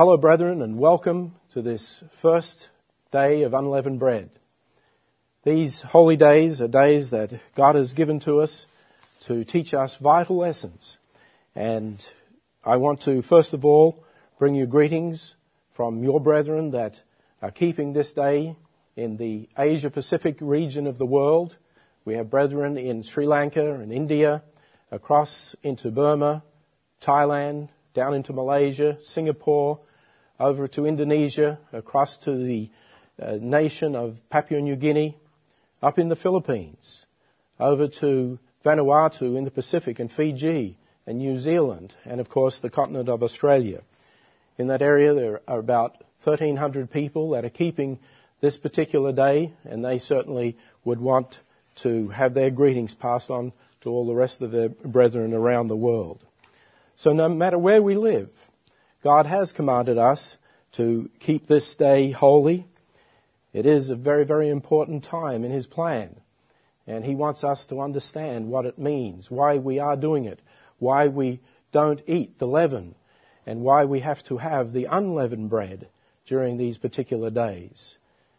Hello, brethren, and welcome to this first day of Unleavened Bread. These holy days are days that God has given to us to teach us vital lessons. And I want to, first of all, bring you greetings from your brethren that are keeping this day in the Asia-Pacific region of the world. We have brethren in Sri Lanka and India, across into Burma, Thailand, down into Malaysia, Singapore, over to Indonesia, across to the nation of Papua New Guinea, up in the Philippines, over to Vanuatu in the Pacific and Fiji and New Zealand, and of course the continent of Australia. In that area there are about 1,300 people that are keeping this particular day, and they certainly would want to have their greetings passed on to all the rest of their brethren around the world. So no matter where we live, God has commanded us to keep this day holy. It is a very, very important time in His plan. And He wants us to understand what it means, why we are doing it, why we don't eat the leaven, and why we have to have the unleavened bread during these particular days.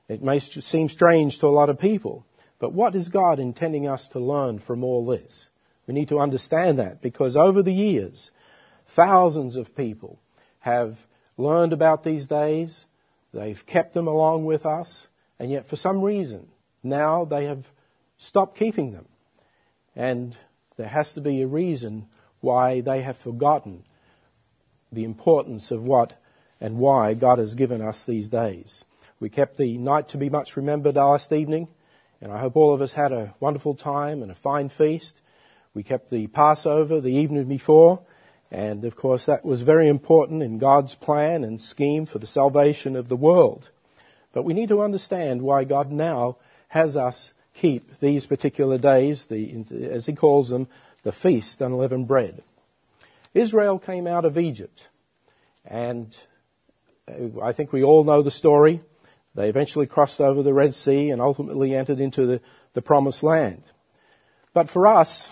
It may seem strange to a lot of people, but what is God intending us to learn from all this? We need to understand that, because over the years, thousands of people have learned about these days. They've kept them along with us, and yet for some reason now they have stopped keeping them. And there has to be a reason why they have forgotten the importance of what and why God has given us these days. We kept the Night to Be Much Remembered last evening, and I hope all of us had a wonderful time and a fine feast. We kept the Passover the evening before, and, of course, that was very important in God's plan and scheme for the salvation of the world. But we need to understand why God now has us keep these particular days, as He calls them, the Feast Unleavened Bread. Israel came out of Egypt, and I think we all know the story. They eventually crossed over the Red Sea and ultimately entered into the Promised Land. But for us,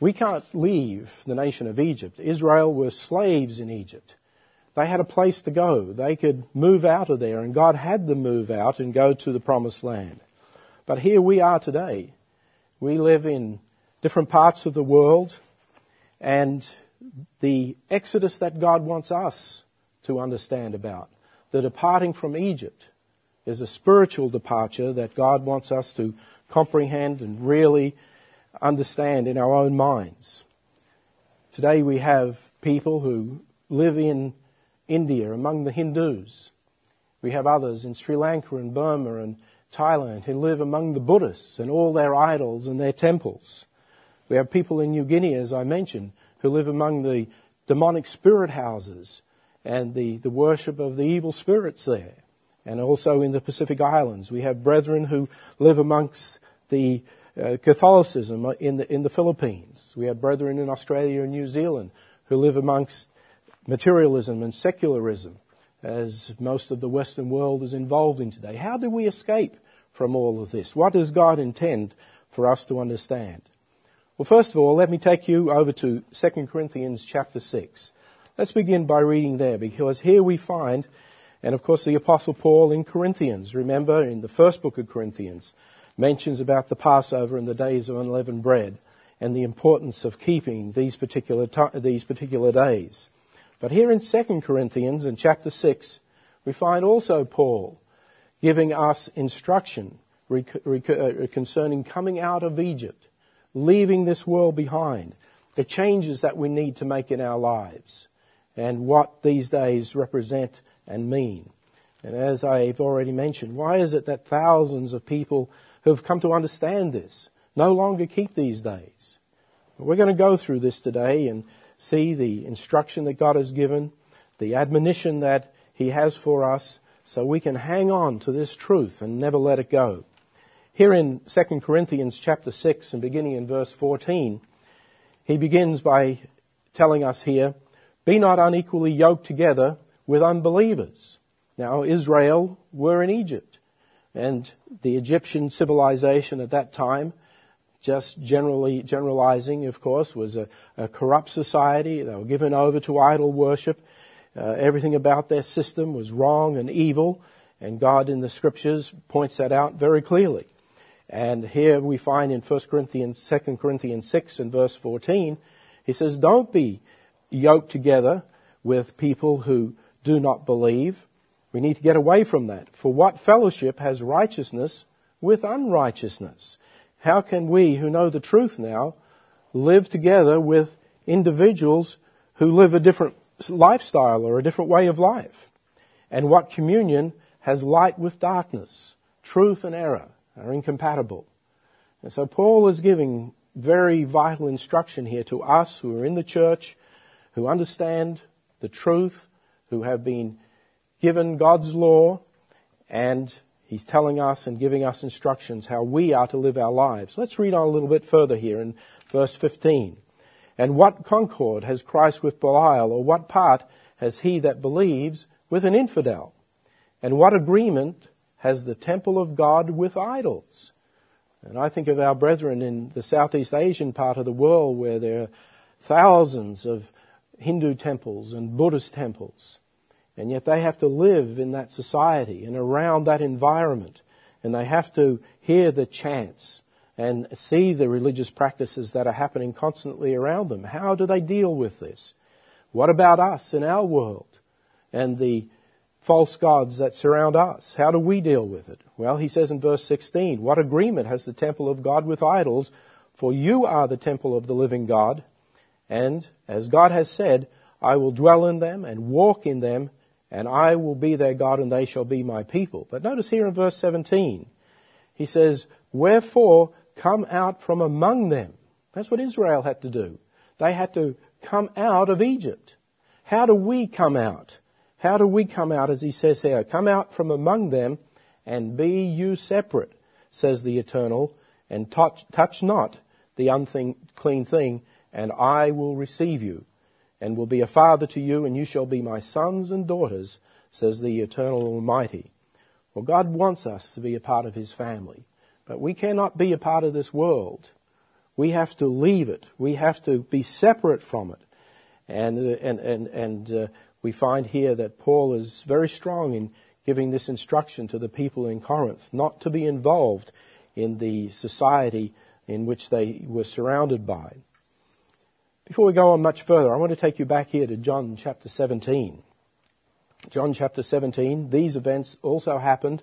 we can't leave the nation of Egypt. Israel were slaves in Egypt. They had a place to go. They could move out of there, and God had them move out and go to the Promised Land. But here we are today. We live in different parts of the world, and the exodus that God wants us to understand about, the departing from Egypt, is a spiritual departure that God wants us to comprehend and really understand in our own minds. Today we have people who live in India among the Hindus. We have others in Sri Lanka and Burma and Thailand who live among the Buddhists and all their idols and their temples. We have people in New Guinea, as I mentioned, who live among the demonic spirit houses and the worship of the evil spirits there. And also in the Pacific Islands, we have brethren who live amongst the Catholicism in the Philippines. We have brethren in Australia and New Zealand who live amongst materialism and secularism, as most of the Western world is involved in today. How do we escape from all of this? What does God intend for us to understand? Well, first of all, let me take you over to 2 Corinthians chapter 6. Let's begin by reading there, because here we find, and of course the Apostle Paul in Corinthians, remember in the first book of Corinthians, mentions about the Passover and the days of unleavened bread and the importance of keeping these particular days. But here in 2 Corinthians in chapter 6, we find also Paul giving us instruction concerning coming out of Egypt, leaving this world behind, the changes that we need to make in our lives, and what these days represent and mean. And as I've already mentioned, why is it that thousands of people who have come to understand this no longer keep these days? We're going to go through this today and see the instruction that God has given, the admonition that He has for us, so we can hang on to this truth and never let it go. Here in 2 Corinthians chapter 6 and beginning in verse 14, he begins by telling us here, "Be not unequally yoked together with unbelievers." Now, Israel were in Egypt, and the Egyptian civilization at that time, just generalizing, of course, was a corrupt society. They were given over to idol worship, Everything about their system was wrong and evil, and God in the Scriptures points that out very clearly. And here we find in Second Corinthians 6 and verse 14, he says, don't be yoked together with people who do not believe. We need to get away from that. For what fellowship has righteousness with unrighteousness? How can we, who know the truth now, live together with individuals who live a different lifestyle or a different way of life? And what communion has light with darkness? Truth and error are incompatible. And so Paul is giving very vital instruction here to us who are in the church, who understand the truth, who have been given God's law, and he's telling us and giving us instructions how we are to live our lives. Let's read on a little bit further here in verse 15. And what concord has Christ with Belial, or what part has he that believes with an infidel? And what agreement has the temple of God with idols? And I think of our brethren in the Southeast Asian part of the world, where there are thousands of Hindu temples and Buddhist temples. And yet they have to live in that society and around that environment. And they have to hear the chants and see the religious practices that are happening constantly around them. How do they deal with this? What about us in our world and the false gods that surround us? How do we deal with it? Well, he says in verse 16, what agreement has the temple of God with idols? For you are the temple of the living God. And as God has said, I will dwell in them and walk in them, and I will be their God, and they shall be my people. But notice here in verse 17, he says, wherefore come out from among them. That's what Israel had to do. They had to come out of Egypt. How do we come out? How do we come out, as he says here? Come out from among them, and be you separate, says the Eternal, and touch not the unclean thing, and I will receive you, and will be a father to you, and you shall be my sons and daughters, says the Eternal Almighty. Well, God wants us to be a part of his family, but we cannot be a part of this world. We have to leave it. We have to be separate from it. And we find here that Paul is very strong in giving this instruction to the people in Corinth, not to be involved in the society in which they were surrounded by. Before we go on much further, I want to take you back here to John chapter 17. John chapter 17, these events also happened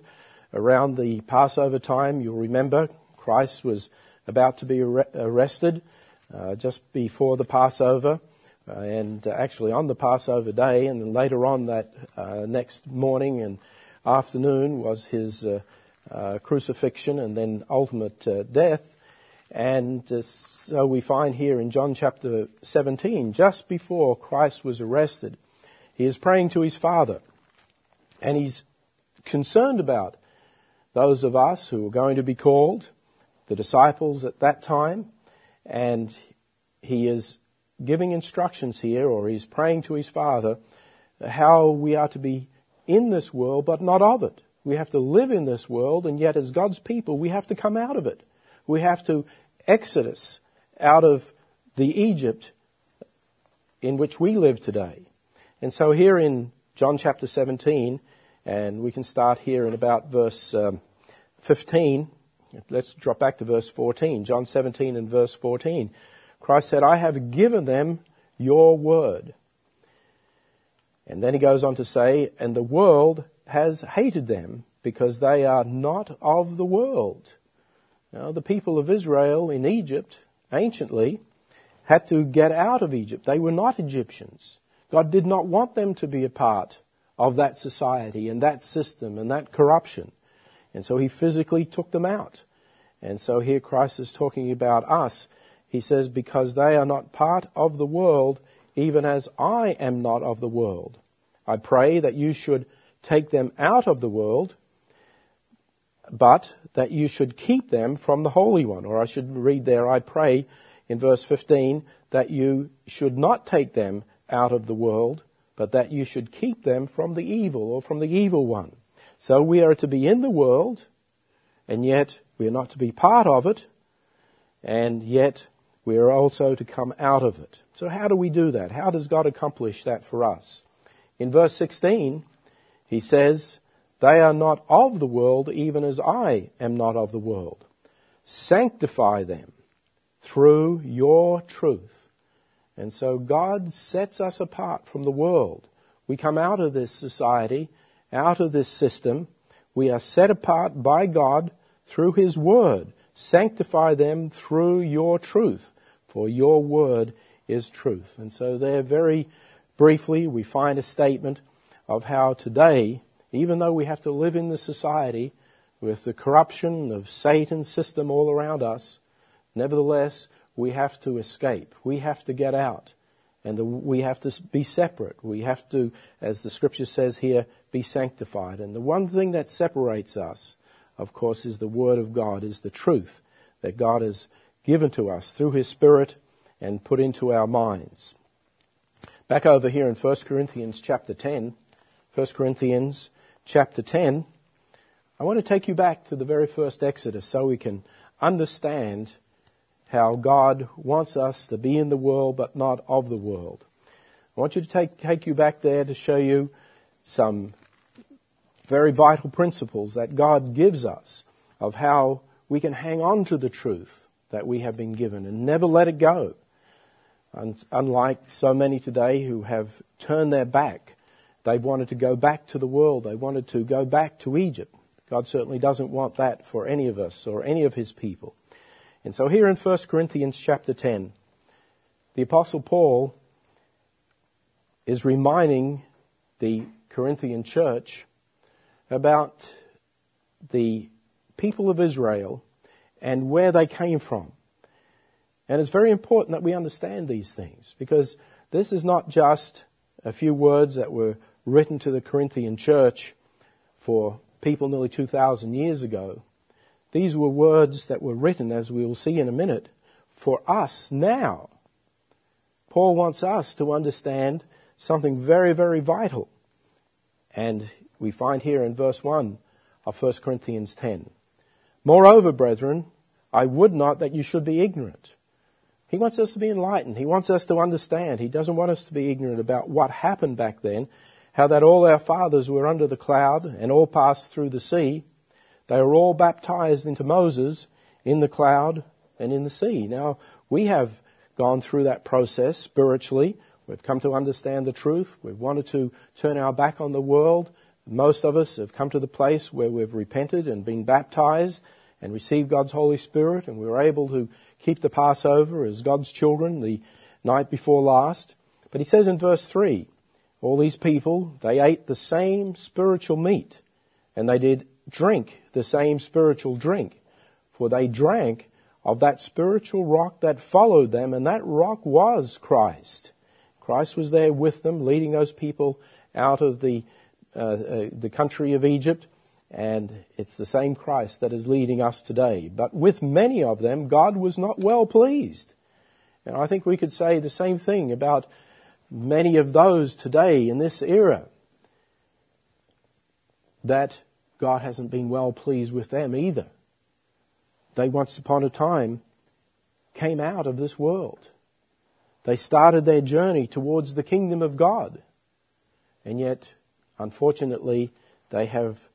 around the Passover time. You'll remember Christ was about to be arrested just before the Passover, and actually on the Passover day, and then later on that next morning and afternoon was his crucifixion and then ultimate death. And so we find here in John chapter 17, just before Christ was arrested, he is praying to his Father. And he's concerned about those of us who are going to be called, the disciples at that time. And he is giving instructions here, or he's praying to his Father, how we are to be in this world but not of it. We have to live in this world, and yet as God's people, we have to come out of it. We have to exodus out of the Egypt in which we live today. And so here in John chapter 17, and we can start here in about verse 15. Let's drop back to verse 14. John 17 and verse 14. Christ said, I have given them your word. And then he goes on to say, and the world has hated them because they are not of the world. Now, the people of Israel in Egypt, anciently, had to get out of Egypt. They were not Egyptians. God did not want them to be a part of that society and that system and that corruption. And so he physically took them out. And so here Christ is talking about us. He says, because they are not part of the world, even as I am not of the world. I pray that you should take them out of the world, but that you should keep them from the Holy One. Or I should read there, I pray, in verse 15, that you should not take them out of the world, but that you should keep them from the evil, or from the evil one. So we are to be in the world, and yet we are not to be part of it, and yet we are also to come out of it. So how do we do that? How does God accomplish that for us? In verse 16, he says, "They are not of the world, even as I am not of the world. Sanctify them through your truth." And so God sets us apart from the world. We come out of this society, out of this system. We are set apart by God through His Word. Sanctify them through your truth, for your Word is truth. And so there, very briefly, we find a statement of how today, even though we have to live in this society with the corruption of Satan's system all around us, nevertheless, we have to escape. We have to get out. And we have to be separate. We have to, as the Scripture says here, be sanctified. And the one thing that separates us, of course, is the Word of God, is the truth that God has given to us through His Spirit and put into our minds. Back over here in 1 Corinthians chapter 10, I want to take you back to the very first Exodus so we can understand how God wants us to be in the world but not of the world. I want you to take you back there to show you some very vital principles that God gives us of how we can hang on to the truth that we have been given and never let it go. And unlike so many today who have turned their back, they've wanted to go back to the world. They wanted to go back to Egypt. God certainly doesn't want that for any of us or any of His people. And so here in 1 Corinthians chapter 10, the Apostle Paul is reminding the Corinthian church about the people of Israel and where they came from. And it's very important that we understand these things, because this is not just a few words that were written to the Corinthian church for people nearly 2,000 years ago. These were words that were written, as we will see in a minute, for us now. Paul wants us to understand something very, very vital. And we find here in verse 1 of 1 Corinthians 10, "Moreover, brethren, I would not that you should be ignorant." He wants us to be enlightened. He wants us to understand. He doesn't want us to be ignorant about what happened back then, how that all our fathers were under the cloud and all passed through the sea. They were all baptized into Moses in the cloud and in the sea. Now, we have gone through that process spiritually. We've come to understand the truth. We've wanted to turn our back on the world. Most of us have come to the place where we've repented and been baptized and received God's Holy Spirit, and we were able to keep the Passover as God's children the night before last. But he says in verse 3, all these people, they ate the same spiritual meat, and they did drink the same spiritual drink, for they drank of that spiritual rock that followed them, and that rock was Christ. Christ was there with them, leading those people out of the country of Egypt, and it's the same Christ that is leading us today. But with many of them, God was not well pleased. And I think we could say the same thing about many of those today in this era, that God hasn't been well pleased with them either. They once upon a time came out of this world. They started their journey towards the kingdom of God. And yet, unfortunately, they have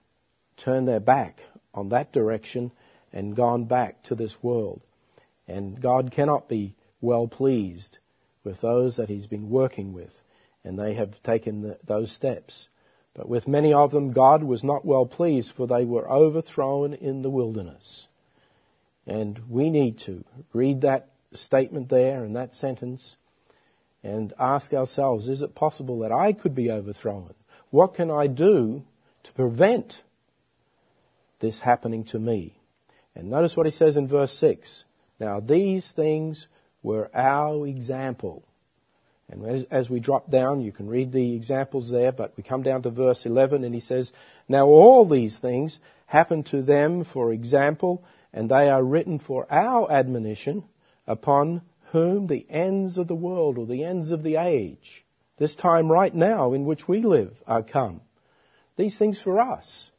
turned their back on that direction and gone back to this world. And God cannot be well pleased with those that He's been working with, and they have taken those steps. But with many of them, God was not well pleased, for they were overthrown in the wilderness. And we need to read that statement there and that sentence and ask ourselves, is it possible that I could be overthrown? What can I do to prevent this happening to me? And notice what he says in verse 6. Now, these things were our example. And as we drop down, you can read the examples there, but we come down to verse 11, and he says, "Now all these things happened to them for example, and they are written for our admonition, upon whom the ends of the world," or the ends of the age, this time right now in which we live, "are come." These things for us.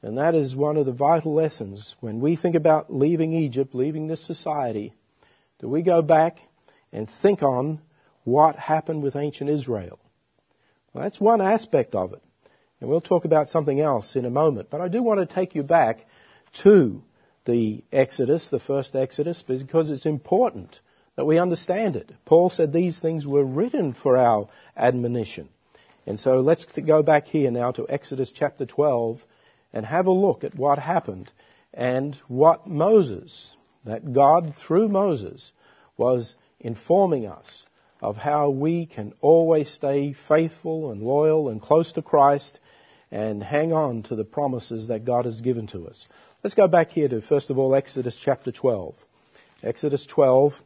And that is one of the vital lessons. When we think about leaving Egypt, leaving this society, do we go back and think on what happened with ancient Israel? Well, that's one aspect of it. And we'll talk about something else in a moment. But I do want to take you back to the Exodus, the first Exodus, because it's important that we understand it. Paul said these things were written for our admonition. And so let's go back here now to Exodus chapter 12 and have a look at what happened and what Moses, that God through Moses, was informing us of how we can always stay faithful and loyal and close to Christ and hang on to the promises that God has given to us. Let's go back here to, first of all, Exodus chapter 12. Exodus 12,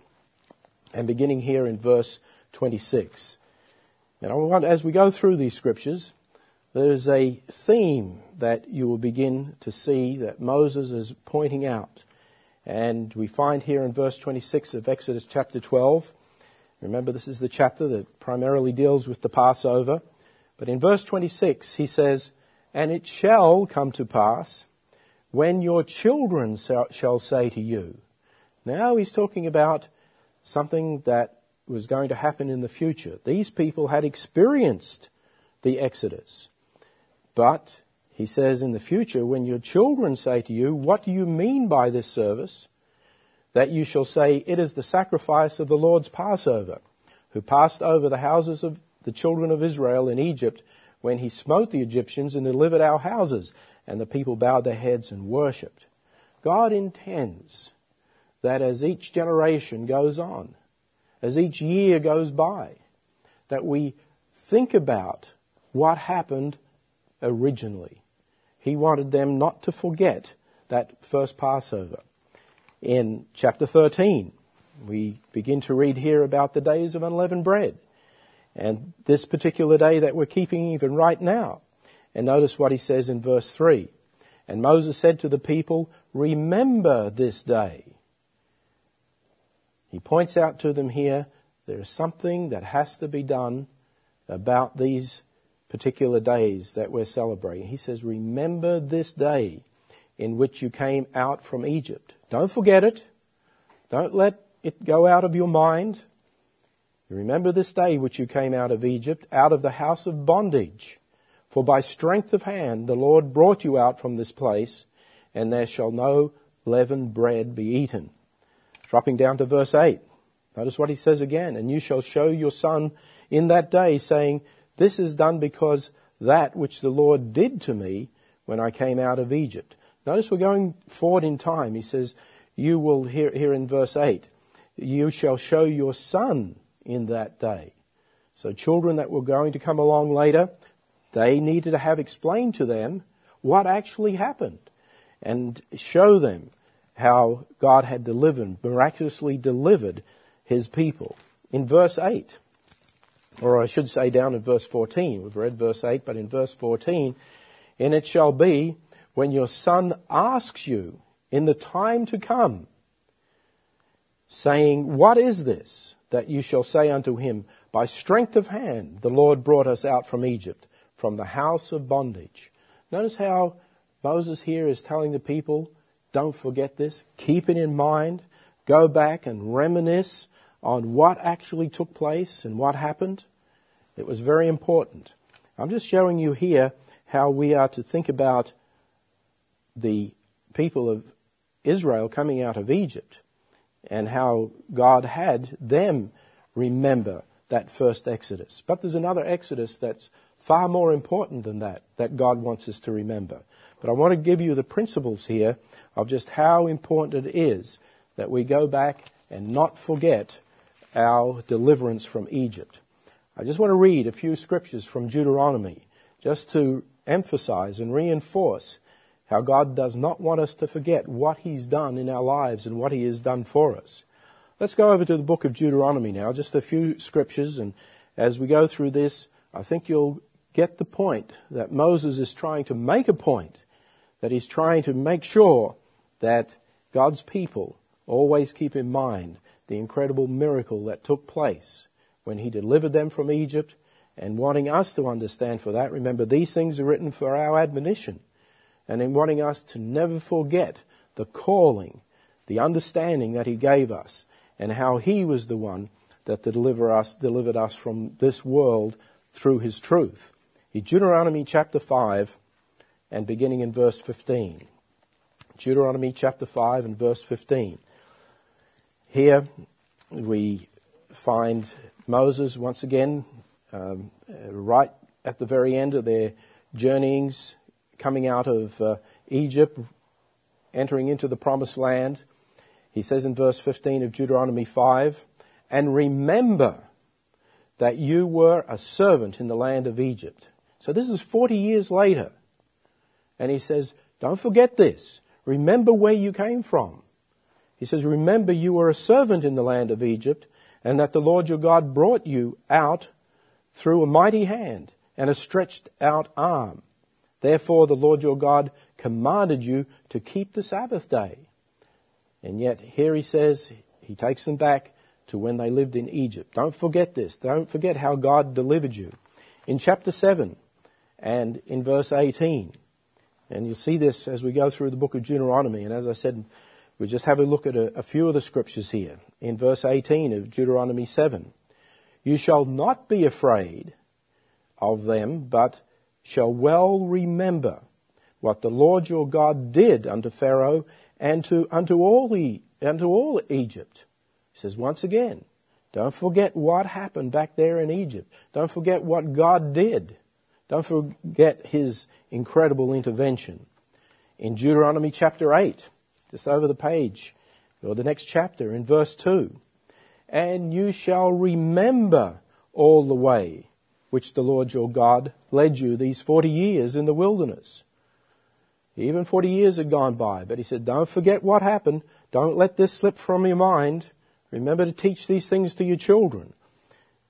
and beginning here in verse 26. And I want, as we go through these scriptures, there's a theme that you will begin to see that Moses is pointing out. And we find here in verse 26 of Exodus chapter 12. Remember, this is the chapter that primarily deals with the Passover. But in verse 26, he says, "And it shall come to pass when your children shall say to you." Now he's talking about something that was going to happen in the future. These people had experienced the Exodus. But he says in the future, when your children say to you, "What do you mean by this service?" that you shall say, "It is the sacrifice of the Lord's Passover, who passed over the houses of the children of Israel in Egypt when he smote the Egyptians and delivered our houses." And the people bowed their heads and worshipped. God intends that as each generation goes on, as each year goes by, that we think about what happened originally. He wanted them not to forget that first Passover. In chapter 13, we begin to read here about the days of unleavened bread, and this particular day that we're keeping even right now. And notice what he says in verse 3. "And Moses said to the people, 'Remember this day.'" He points out to them here, there is something that has to be done about these particular days that we're celebrating. He says, "Remember this day in which you came out from Egypt." Don't forget it. Don't let it go out of your mind. "Remember this day which you came out of Egypt, out of the house of bondage. For by strength of hand the Lord brought you out from this place, and there shall no leavened bread be eaten." Dropping down to verse 8. Notice what he says again. "And you shall show your son in that day, saying, 'This is done because that which the Lord did to me when I came out of Egypt.'" Notice we're going forward in time. He says, you will, here in verse 8, "You shall show your son in that day." So children that were going to come along later, they needed to have explained to them what actually happened and show them how God had delivered, miraculously delivered his people. In verse 8, or I should say down in verse 14, we've read verse 8, but in verse 14, "And it shall be when your son asks you in the time to come, saying, 'What is this?' that you shall say unto him, 'By strength of hand the Lord brought us out from Egypt, from the house of bondage.'" Notice how Moses here is telling the people, don't forget this, keep it in mind, go back and reminisce on what actually took place and what happened. It was very important. I'm just showing you here how we are to think about the people of Israel coming out of Egypt and how God had them remember that first Exodus. But there's another Exodus that's far more important than that God wants us to remember. But I want to give you the principles here of just how important it is that we go back and not forget our deliverance from Egypt. I just want to read a few scriptures from Deuteronomy just to emphasize and reinforce how God does not want us to forget what he's done in our lives and what he has done for us. Let's go over to the book of Deuteronomy now, just a few scriptures, and as we go through this, I think you'll get the point that Moses is trying to make a point, that he's trying to make sure that God's people always keep in mind the incredible miracle that took place when he delivered them from Egypt, and wanting us to understand for that, remember, these things are written for our admonition, and in wanting us to never forget the calling, the understanding that he gave us, and how he was the one that delivered us from this world through his truth. Deuteronomy chapter 5 and beginning in verse 15. Deuteronomy chapter 5 and verse 15. Here we find Moses once again right at the very end of their journeyings, coming out of Egypt, entering into the Promised Land. He says in verse 15 of Deuteronomy 5, "And remember that you were a servant in the land of Egypt." So this is 40 years later. And he says, don't forget this. Remember where you came from. He says, remember you were a servant in the land of Egypt, and that the Lord your God brought you out through a mighty hand and a stretched out arm. Therefore the Lord your God commanded you to keep the Sabbath day. And yet here he says, he takes them back to when they lived in Egypt. Don't forget this. Don't forget how God delivered you. In chapter 7 and in verse 18, and you'll see this as we go through the book of Deuteronomy, and as I said, we just have a look at a few of the scriptures here. In verse 18 of Deuteronomy 7, "You shall not be afraid of them, but shall well remember what the Lord your God did unto Pharaoh and unto all Egypt." He says, once again, don't forget what happened back there in Egypt. Don't forget what God did. Don't forget his incredible intervention. In Deuteronomy chapter 8, just over the page, or the next chapter, in verse 2, "And you shall remember all the way which the Lord your God led you these 40 years in the wilderness." Even 40 years had gone by, but he said, don't forget what happened. Don't let this slip from your mind. Remember to teach these things to your children.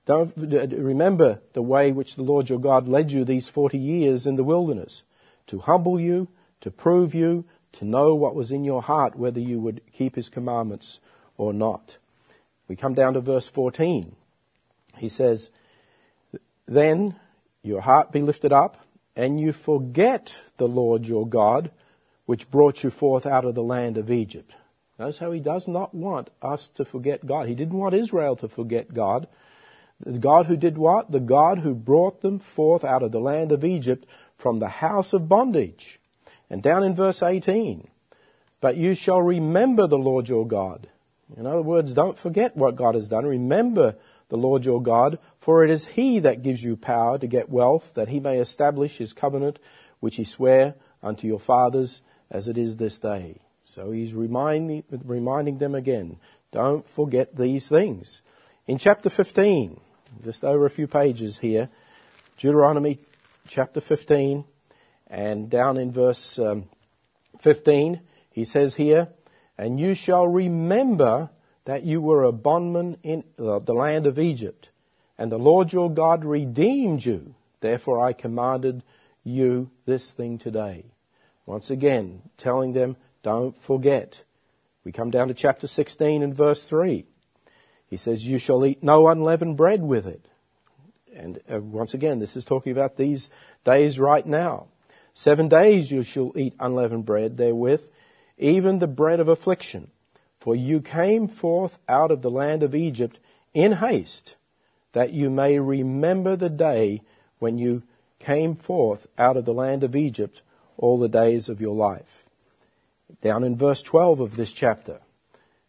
Don't remember the way which the Lord your God led you these 40 years in the wilderness, to humble you, to prove you, to know what was in your heart, whether you would keep his commandments or not. We come down to verse 14. He says, "Then your heart be lifted up, and you forget the Lord your God, which brought you forth out of the land of Egypt." Notice how he does not want us to forget God. He didn't want Israel to forget God. The God who did what? The God who brought them forth out of the land of Egypt, from the house of bondage. And down in verse 18, "But you shall remember the Lord your God." In other words, don't forget what God has done. Remember the Lord your God, for it is he that gives you power to get wealth, that he may establish his covenant, which he sware unto your fathers, as it is this day. So he's reminding them again, don't forget these things. In chapter 15, just over a few pages here, Deuteronomy chapter 15, and down in verse 15, he says here, "And you shall remember that you were a bondman in the land of Egypt, and the Lord your God redeemed you. Therefore I commanded you this thing today." Once again, telling them, don't forget. We come down to chapter 16 and verse 3. He says, "You shall eat no unleavened bread with it." And once again, this is talking about these days right now. "7 days you shall eat unleavened bread therewith, even the bread of affliction. For you came forth out of the land of Egypt in haste, that you may remember the day when you came forth out of the land of Egypt all the days of your life." Down in verse 12 of this chapter,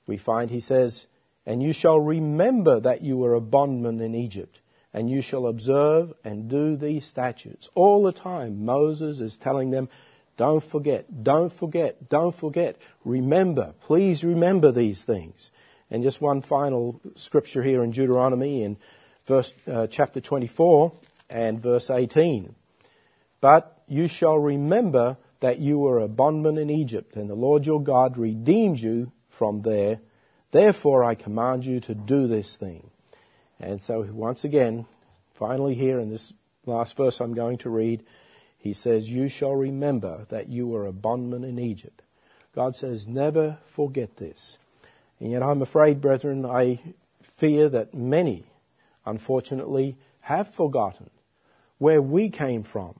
we find he says, "And you shall remember that you were a bondman in Egypt, and you shall observe and do these statutes." All the time, Moses is telling them, don't forget, don't forget, don't forget. Remember, please remember these things. And just one final scripture here in Deuteronomy, in chapter 24 and verse 18. "But you shall remember that you were a bondman in Egypt, and the Lord your God redeemed you from there. Therefore I command you to do this thing." And so once again, finally here in this last verse I'm going to read, he says, "You shall remember that you were a bondman in Egypt." God says, never forget this. And yet I'm afraid, brethren, I fear that many, unfortunately, have forgotten where we came from.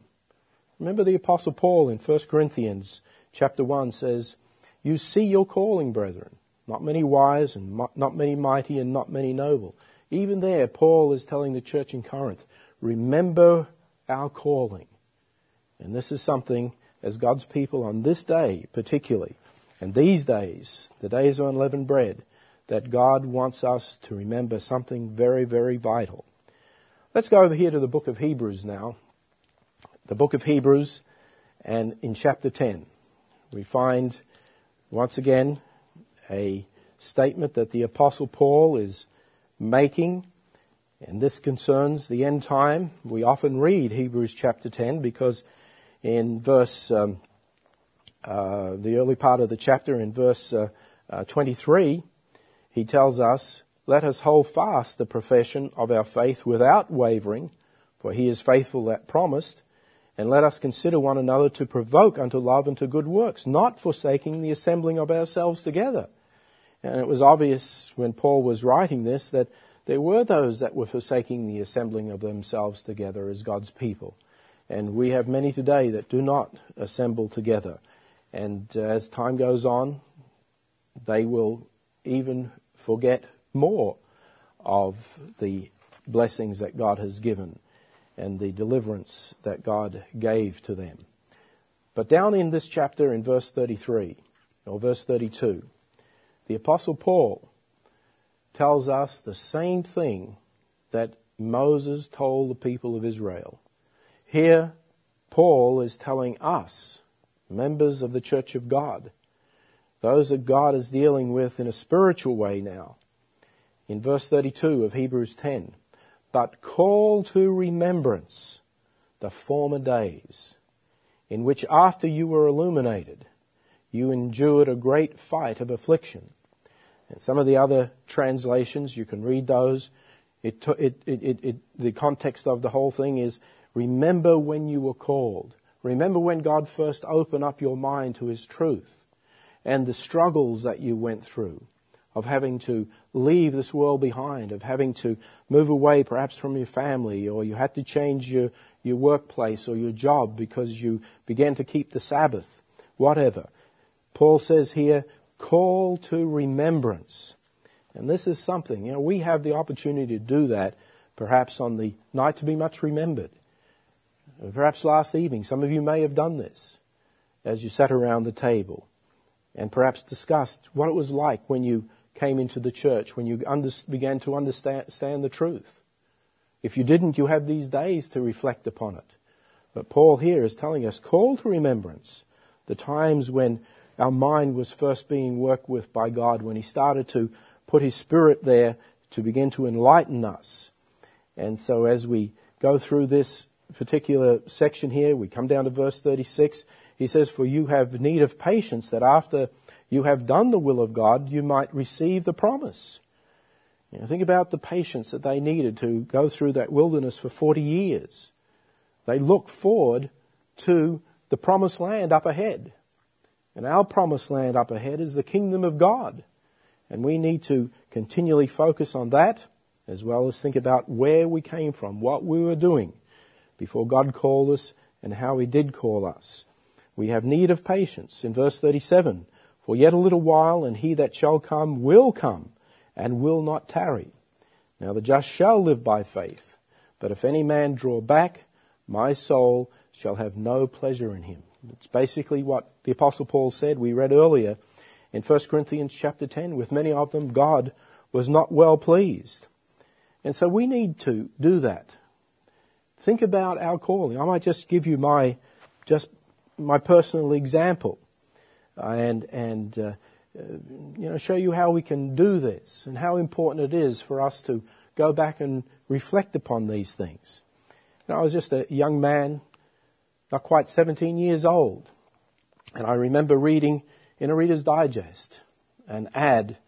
Remember the Apostle Paul in 1 Corinthians chapter 1 says, "You see your calling, brethren, not many wise and not many mighty and not many noble." Even there, Paul is telling the church in Corinth, remember our calling. And this is something, as God's people on this day particularly, and these days, the days of unleavened bread, that God wants us to remember something very, very vital. Let's go over here to the book of Hebrews now. The book of Hebrews, and in chapter 10, we find, once again, a statement that the Apostle Paul is making, and this concerns the end time. We often read Hebrews chapter 10 because in verse, the early part of the chapter, in verse 23, he tells us, "Let us hold fast the profession of our faith without wavering, for he is faithful that promised. And let us consider one another to provoke unto love and to good works, not forsaking the assembling of ourselves together." And it was obvious when Paul was writing this that there were those that were forsaking the assembling of themselves together as God's people. And we have many today that do not assemble together. And as time goes on, they will even forget more of the blessings that God has given and the deliverance that God gave to them. But down in this chapter in verse 33, or verse 32, the Apostle Paul tells us the same thing that Moses told the people of Israel. Here, Paul is telling us, members of the Church of God, those that God is dealing with in a spiritual way now, in verse 32 of Hebrews 10, "But call to remembrance the former days, in which after you were illuminated, you endured a great fight of affliction." And some of the other translations, you can read those. The context of the whole thing is, remember when you were called. Remember when God first opened up your mind to His truth and the struggles that you went through of having to leave this world behind, of having to move away perhaps from your family, or you had to change your workplace or your job because you began to keep the Sabbath, whatever. Paul says here, call to remembrance. And this is something, you know, we have the opportunity to do that perhaps on the night to be much remembered. Perhaps last evening, some of you may have done this as you sat around the table and perhaps discussed what it was like when you came into the church, when you began to understand the truth. If you didn't, you have these days to reflect upon it. But Paul here is telling us, call to remembrance the times when our mind was first being worked with by God, when He started to put His Spirit there to begin to enlighten us. And so as we go through this particular section here, we come down to verse 36. He says, "For you have need of patience, that after you have done the will of God, you might receive the promise." You know, think about the patience that they needed to go through that wilderness for 40 years. They look forward to the promised land up ahead. And our promised land up ahead is the kingdom of God. And we need to continually focus on that, as well as think about where we came from, what we were doing before God called us, and how He did call us. We have need of patience. In verse 37, "For yet a little while, and he that shall come will come, and will not tarry. Now the just shall live by faith. But if any man draw back, my soul shall have no pleasure in him." It's basically what the Apostle Paul said. We read earlier in 1 Corinthians chapter 10, "With many of them God was not well pleased." And so we need to do that. Think about our calling. I might just give you my personal example, and show you how we can do this and how important it is for us to go back and reflect upon these things. And I was just a young man, not quite 17 years old, and I remember reading in a Reader's Digest an ad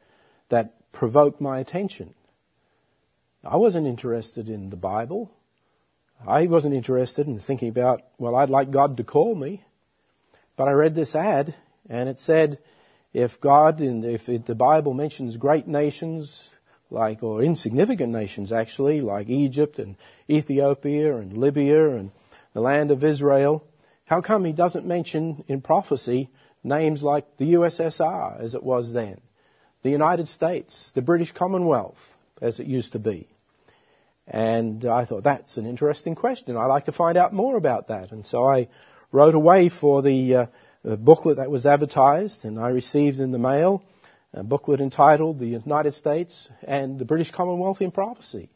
that provoked my attention. I wasn't interested in the Bible. I wasn't interested in thinking about, well, I'd like God to call me. But I read this ad, and it said, if the Bible mentions great nations, or insignificant nations actually, like Egypt and Ethiopia and Libya and the land of Israel, how come He doesn't mention in prophecy names like the USSR, as it was then, the United States, the British Commonwealth, as it used to be? And I thought, that's an interesting question. I'd like to find out more about that. And so I wrote away for the booklet that was advertised, and I received in the mail a booklet entitled The United States and the British Commonwealth in Prophecy.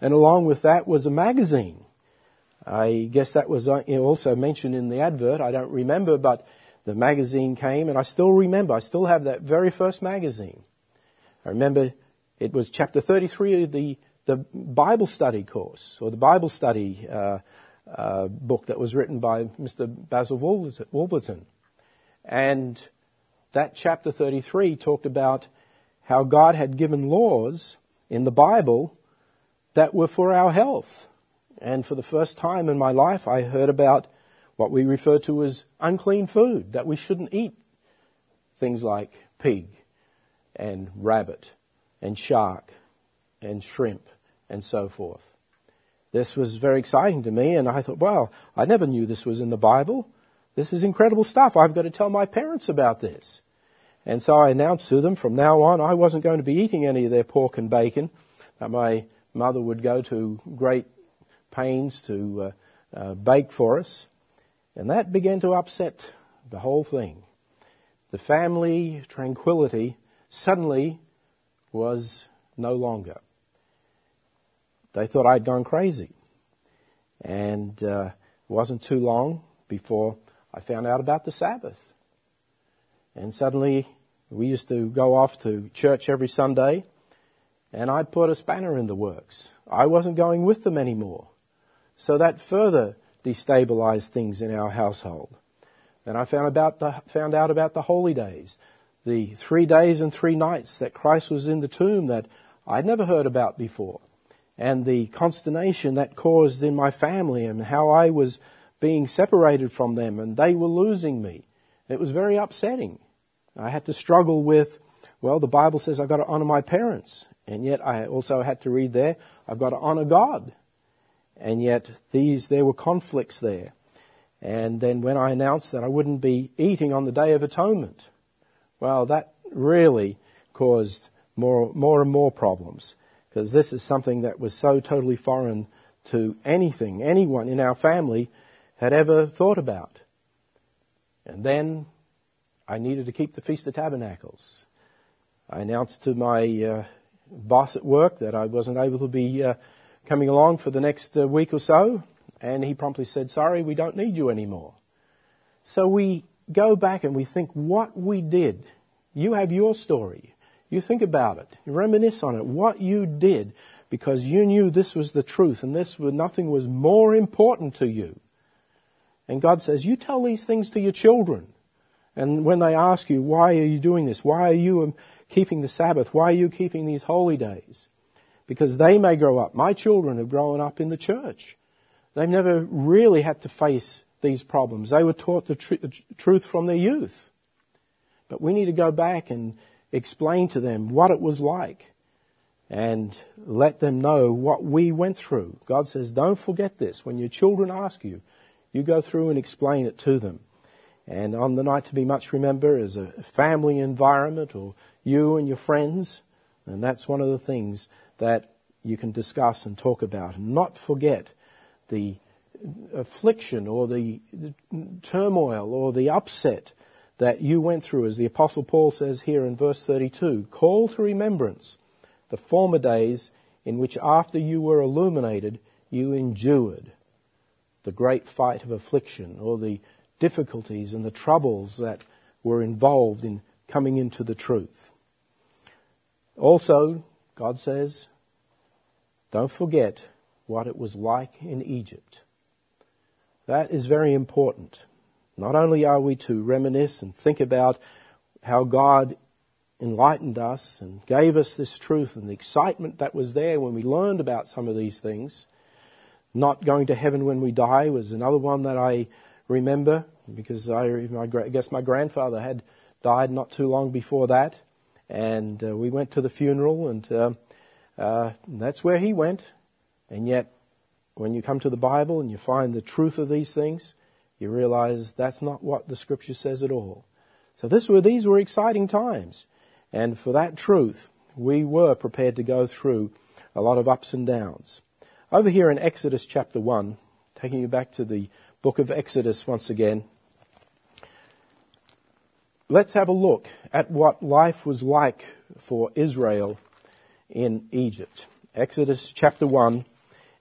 And along with that was a magazine. I guess that was also mentioned in the advert. I don't remember, but the magazine came, and I still remember. I still have that very first magazine. I remember it was chapter 33 of the Bible study course, or the Bible study book that was written by Mr. Basil Wolverton. And that chapter 33 talked about how God had given laws in the Bible that were for our health. And for the first time in my life, I heard about what we refer to as unclean food, that we shouldn't eat things like pig and rabbit and shark and shrimp and so forth. This was very exciting to me, and I thought, wow, I never knew this was in the Bible. This is incredible stuff. I've got to tell my parents about this. And so I announced to them from now on I wasn't going to be eating any of their pork and bacon, that my mother would go to great pains to bake for us. And that began to upset the whole thing. The family tranquility suddenly was no longer. They thought I'd gone crazy. And it wasn't too long before I found out about the Sabbath. And suddenly we used to go off to church every Sunday, and I put a spanner in the works. I wasn't going with them anymore. So that further destabilized things in our household. And I found out about the holy days, the 3 days and 3 nights that Christ was in the tomb that I'd never heard about before, and the consternation that caused in my family and how I was being separated from them and they were losing me. It was very upsetting. I had to struggle with, well, the Bible says I've got to honor my parents, and yet I also had to read there, I've got to honor God. And yet there were conflicts there. And then when I announced that I wouldn't be eating on the Day of Atonement, well, that really caused more and more problems, because this is something that was so totally foreign to anything anyone in our family had ever thought about. And then I needed to keep the Feast of Tabernacles. I announced to my boss at work that I wasn't able to be coming along for the next week or so, and he promptly said, sorry, we don't need you anymore. So we go back and we think what we did. You have your story. You think about it. You reminisce on it, what you did, because you knew this was the truth and nothing was more important to you. And God says, you tell these things to your children. And when they ask you, why are you doing this? Why are you keeping the Sabbath? Why are you keeping these holy days? Because they may grow up. My children have grown up in the church. They've never really had to face these problems. They were taught the truth from their youth. But we need to go back and explain to them what it was like and let them know what we went through. God says, don't forget this. When your children ask you, you go through and explain it to them. And on the Night to Be Much Remembered is a family environment, or you and your friends. And that's one of the things that you can discuss and talk about, and not forget the affliction or the turmoil or the upset that you went through. As the Apostle Paul says here in verse 32, call to remembrance the former days in which after you were illuminated, you endured the great fight of affliction, or the difficulties and the troubles that were involved in coming into the truth. Also, God says, don't forget what it was like in Egypt. That is very important. Not only are we to reminisce and think about how God enlightened us and gave us this truth and the excitement that was there when we learned about some of these things. Not going to heaven when we die was another one that I remember, because I guess my grandfather had died not too long before that. And we went to the funeral, and that's where he went. And yet, when you come to the Bible and you find the truth of these things, you realize that's not what the Scripture says at all. So these were exciting times. And for that truth, we were prepared to go through a lot of ups and downs. Over here in Exodus chapter 1, taking you back to the book of Exodus once again, let's have a look at what life was like for Israel in Egypt. Exodus chapter 1,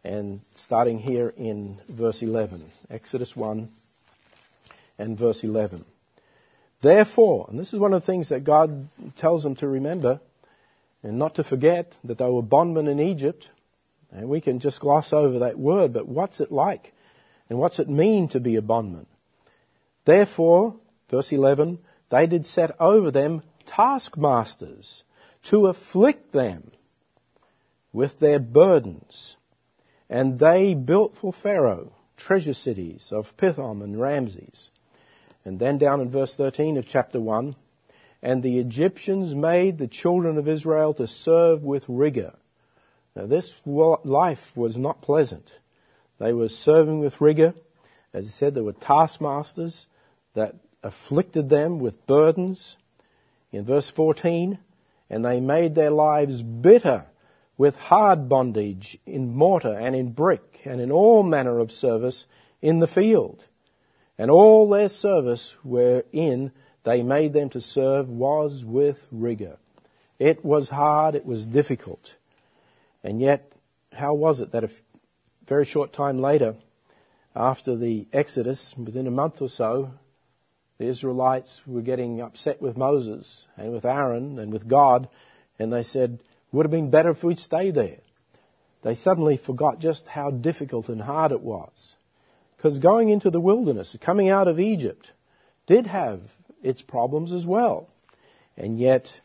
and starting here in verse 11. Exodus 1 and verse 11. Therefore, and this is one of the things that God tells them to remember and not to forget, that they were bondmen in Egypt. And we can just gloss over that word, but what's it like? And what's it mean to be a bondman? Therefore, verse 11, they did set over them taskmasters to afflict them with their burdens. And they built for Pharaoh treasure cities of Pithom and Ramses. And then down in verse 13 of chapter 1, and the Egyptians made the children of Israel to serve with rigor. Now this life was not pleasant. They were serving with rigor. As I said, there were taskmasters that afflicted them with burdens. In verse 14, and they made their lives bitter with hard bondage in mortar and in brick and in all manner of service in the field. And all their service wherein they made them to serve was with rigor. It was hard, it was difficult. And yet, how was it that a very short time later, after the Exodus, within a month or so, the Israelites were getting upset with Moses and with Aaron and with God, and they said, would have been better if we'd stayed there. They suddenly forgot just how difficult and hard it was. Because going into the wilderness, coming out of Egypt, did have its problems as well. And yet,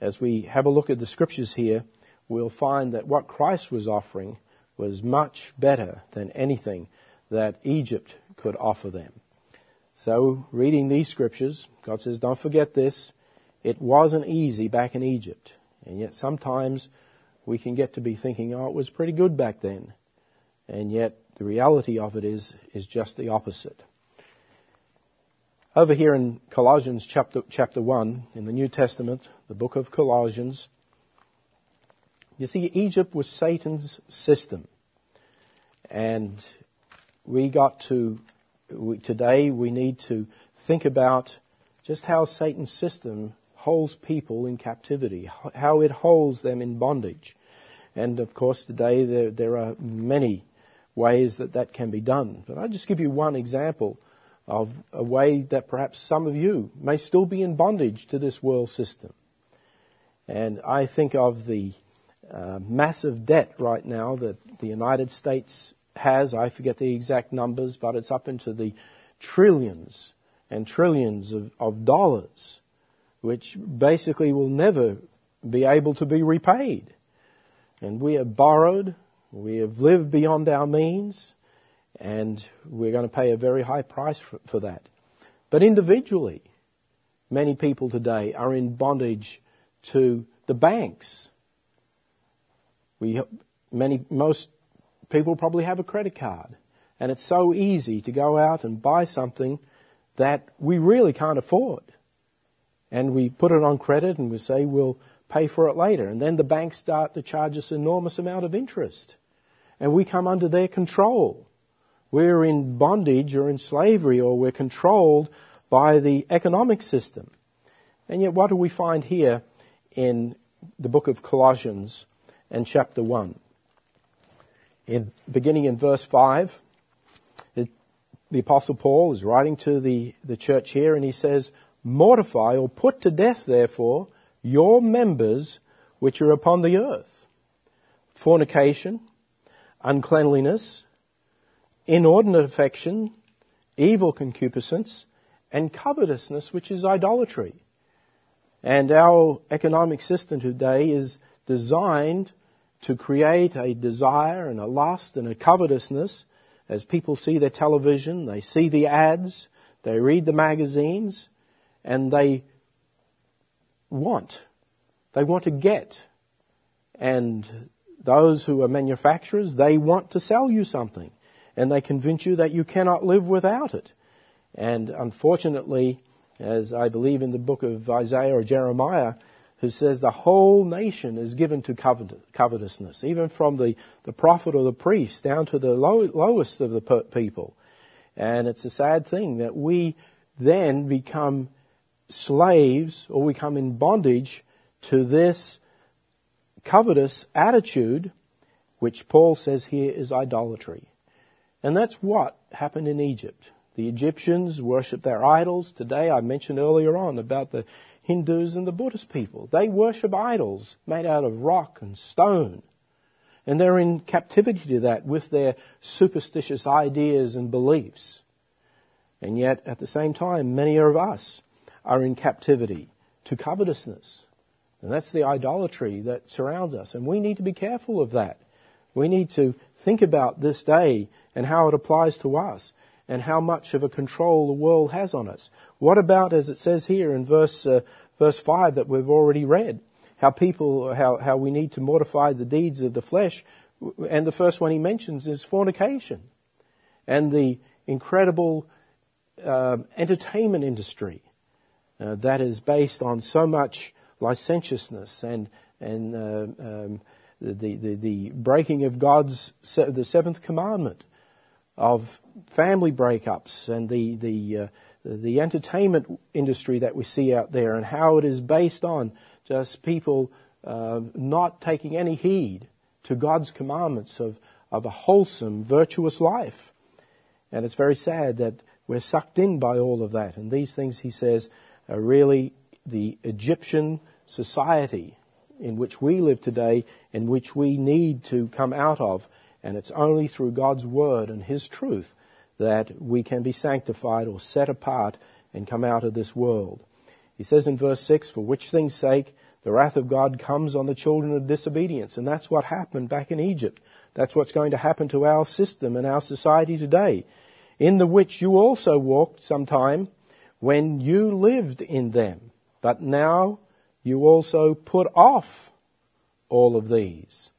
as we have a look at the scriptures here, we'll find that what Christ was offering was much better than anything that Egypt could offer them. So, reading these scriptures, God says, don't forget this. It wasn't easy back in Egypt. And yet sometimes we can get to be thinking, oh, it was pretty good back then. And yet, the reality of it is just the opposite. Over here in Colossians chapter 1, in the New Testament, the book of Colossians, you see Egypt was Satan's system. And today we need to think about just how Satan's system holds people in captivity, how it holds them in bondage. And of course today there are many ways that can be done. But I'll just give you one example of a way that perhaps some of you may still be in bondage to this world system. And I think of the massive debt right now that the United States has. I forget the exact numbers, but it's up into the trillions and trillions of dollars, which basically will never be able to be repaid. And we have borrowed. We have lived beyond our means, and we're going to pay a very high price for that. But individually, many people today are in bondage to the banks. Most people probably have a credit card, and it's so easy to go out and buy something that we really can't afford. And we put it on credit and we say we'll pay for it later. And then the banks start to charge us an enormous amount of interest. And we come under their control. We're in bondage or in slavery, or we're controlled by the economic system. And yet what do we find here in the book of Colossians and chapter 1? Beginning in verse 5, the Apostle Paul is writing to the church here, and he says, mortify or put to death, therefore, your members which are upon the earth, fornication, uncleanliness, inordinate affection, evil concupiscence, and covetousness, which is idolatry. And our economic system today is designed to create a desire and a lust and a covetousness. As people see their television, they see the ads, they read the magazines, and they want to get. And those who are manufacturers, they want to sell you something, and they convince you that you cannot live without it. And unfortunately, as I believe in the book of Isaiah or Jeremiah, who says the whole nation is given to covetousness, even from the prophet or the priest down to the lowest of the people. And it's a sad thing that we then become slaves, or we come in bondage to this covetous attitude, which Paul says here is idolatry. And that's what happened in Egypt. The Egyptians worshipped their idols. Today, I mentioned earlier on about the Hindus and the Buddhist people. They worship idols made out of rock and stone. And they're in captivity to that with their superstitious ideas and beliefs. And yet, at the same time, many of us are in captivity to covetousness. And that's the idolatry that surrounds us. And we need to be careful of that. We need to think about this day and how it applies to us, and how much of a control the world has on us. What about, as it says here in verse 5 that we've already read, how we need to mortify the deeds of the flesh? And the first one he mentions is fornication and the incredible entertainment industry that is based on so much licentiousness and the breaking of the seventh commandment, of family breakups, and the entertainment industry that we see out there, and how it is based on just people not taking any heed to God's commandments of a wholesome, virtuous life. And it's very sad that we're sucked in by all of that. And these things, he says, are really the Egyptian society in which we live today, in which we need to come out of. And it's only through God's word and his truth that we can be sanctified or set apart and come out of this world. He says in verse 6, for which things' sake the wrath of God comes on the children of disobedience. And that's what happened back in Egypt. That's what's going to happen to our system and our society today, in the which you also walked sometime when you lived in them. But now you also put off all of these: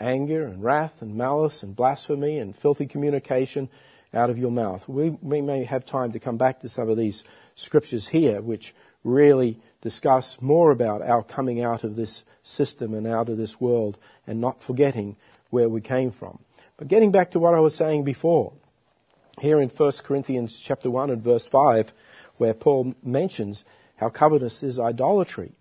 anger and wrath and malice and blasphemy and filthy communication out of your mouth. We may have time to come back to some of these scriptures here, which really discuss more about our coming out of this system and out of this world, and not forgetting where we came from. But getting back to what I was saying before, here in 1 Corinthians chapter 1 and verse 5, where Paul mentions how covetous is idolatry.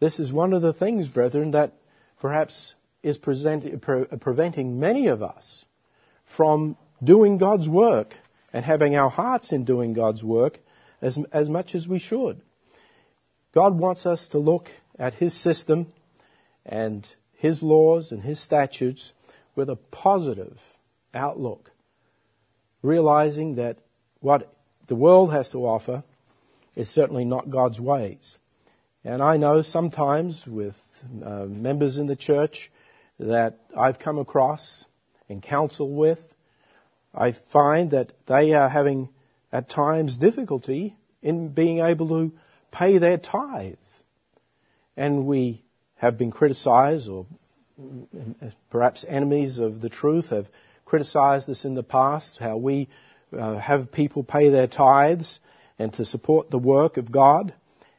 This is one of the things, brethren, that perhaps is preventing many of us from doing God's work and having our hearts in doing God's work as much as we should. God wants us to look at his system and his laws and his statutes with a positive outlook, realizing that what the world has to offer is certainly not God's ways. And I know sometimes with members in the church that I've come across and counsel with, I find that they are having at times difficulty in being able to pay their tithe. And we have been criticized, or perhaps enemies of the truth have criticized this in the past, how we have people pay their tithes and to support the work of God,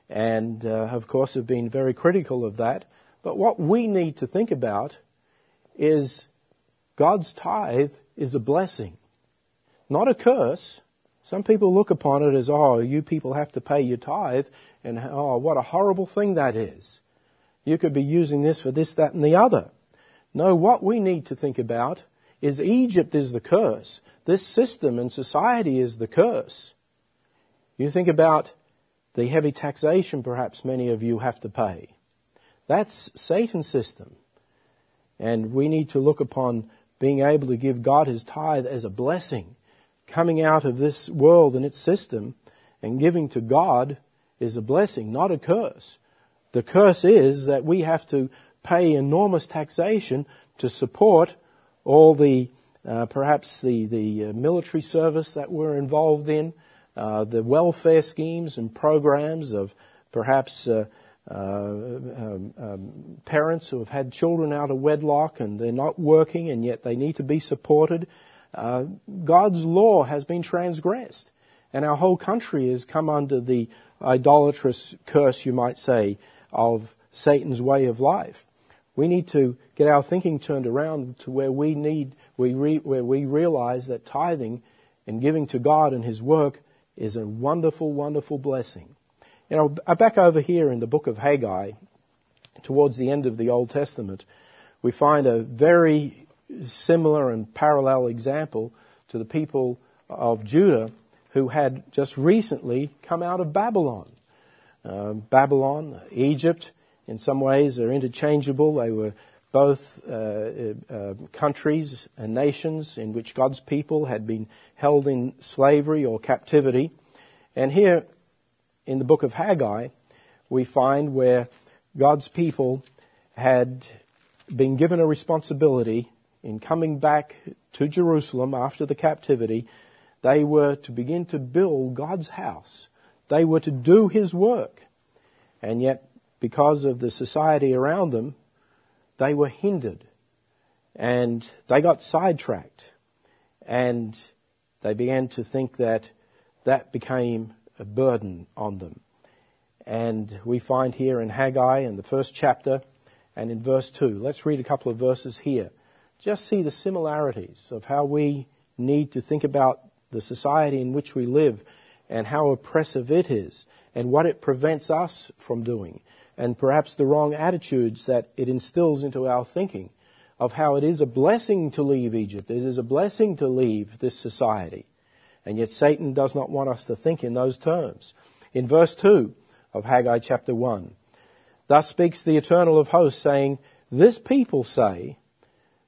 and of course have been very critical of that. But what we need to think about is God's tithe is a blessing, not a curse. Some people look upon it as, oh, you people have to pay your tithe, and oh, what a horrible thing that is. You could be using this for this, that, and the other. No, what we need to think about is Egypt is the curse. This system and society is the curse. You think about the heavy taxation perhaps many of you have to pay. That's Satan's system. And we need to look upon being able to give God his tithe as a blessing. Coming out of this world and its system and giving to God is a blessing, not a curse. The curse is that we have to pay enormous taxation to support all the, perhaps the military service that we're involved in, the welfare schemes and programs of perhaps parents who have had children out of wedlock and they're not working, and yet they need to be supported. God's law has been transgressed, and our whole country has come under the idolatrous curse, you might say, of Satan's way of life. We need to get our thinking turned around to where we realize that tithing and giving to God and His work is a wonderful, wonderful blessing. You know, back over here in the book of Haggai, towards the end of the Old Testament, we find a very similar and parallel example to the people of Judah who had just recently come out of Babylon. Babylon, Egypt, in some ways are interchangeable. They were both countries and nations in which God's people had been held in slavery or captivity. And here in the book of Haggai, we find where God's people had been given a responsibility in coming back to Jerusalem after the captivity. They were to begin to build God's house. They were to do His work. And yet, because of the society around them, they were hindered. And they got sidetracked. And they began to think that that became a burden on them. And we find here in Haggai in the first chapter and in verse 2. Let's read a couple of verses here. Just see the similarities of how we need to think about the society in which we live and how oppressive it is and what it prevents us from doing and perhaps the wrong attitudes that it instills into our thinking of how it is a blessing to leave Egypt. It is a blessing to leave this society. And yet Satan does not want us to think in those terms. In verse 2 of Haggai chapter 1, thus speaks the Eternal of hosts, saying, this people say,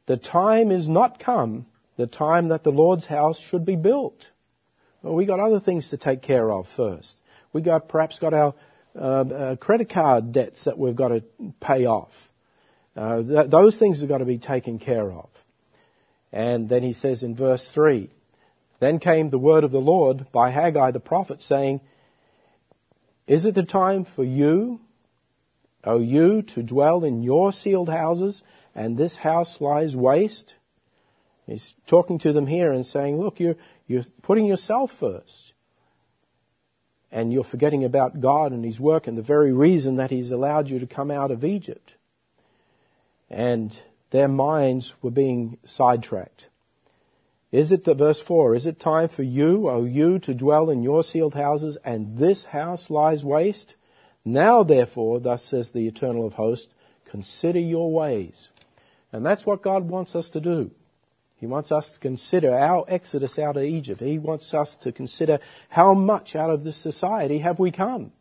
the time is not come, the time that the Lord's house should be built. Well, we got other things to take care of first. We got perhaps our credit card debts that we've got to pay off. Those things have got to be taken care of. And then he says in verse 3, then came the word of the Lord by Haggai the prophet, saying, is it the time for you, O you, to dwell in your sealed houses, and this house lies waste? He's talking to them here and saying, look, you're putting yourself first. And you're forgetting about God and His work and the very reason that He's allowed you to come out of Egypt. And their minds were being sidetracked. Is it, verse 4, is it time for you, O you, to dwell in your sealed houses, and this house lies waste? Now, therefore, thus says the Eternal of hosts, consider your ways. And that's what God wants us to do. He wants us to consider our exodus out of Egypt. He wants us to consider how much out of this society have we come?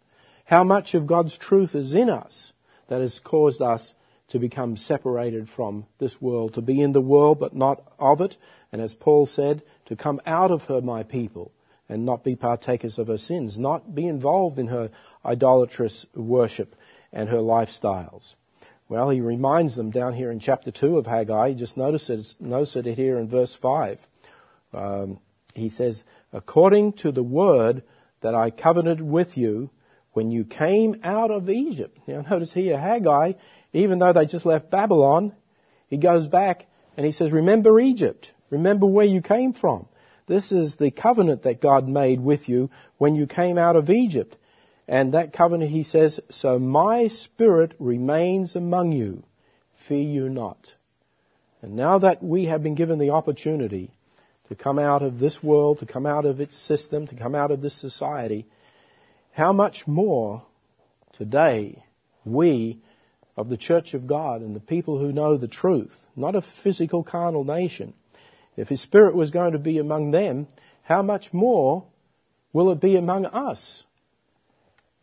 How much of God's truth is in us that has caused us to become separated from this world, to be in the world but not of it, and as Paul said, to come out of her, my people, and not be partakers of her sins, not be involved in her idolatrous worship and her lifestyles. Well, he reminds them down here in chapter 2 of Haggai. Just notice it here in verse 5. He says, according to the word that I covenanted with you when you came out of Egypt. Now notice here, Haggai, even though they just left Babylon, he goes back and he says, remember Egypt. Remember where you came from. This is the covenant that God made with you when you came out of Egypt. And that covenant, he says, so my spirit remains among you, fear you not. And now that we have been given the opportunity to come out of this world, to come out of its system, to come out of this society, how much more today we of the Church of God and the people who know the truth, not a physical carnal nation, if His Spirit was going to be among them, how much more will it be among us?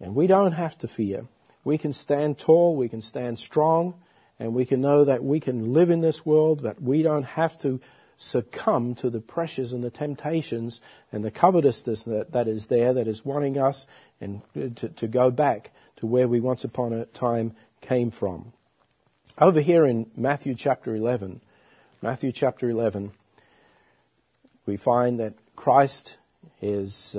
And we don't have to fear. We can stand tall, we can stand strong, and we can know that we can live in this world, but we don't have to succumb to the pressures and the temptations and the covetousness that is there, that is wanting us and to go back to where we once upon a time came from. Over here in Matthew chapter 11, we find that Christ is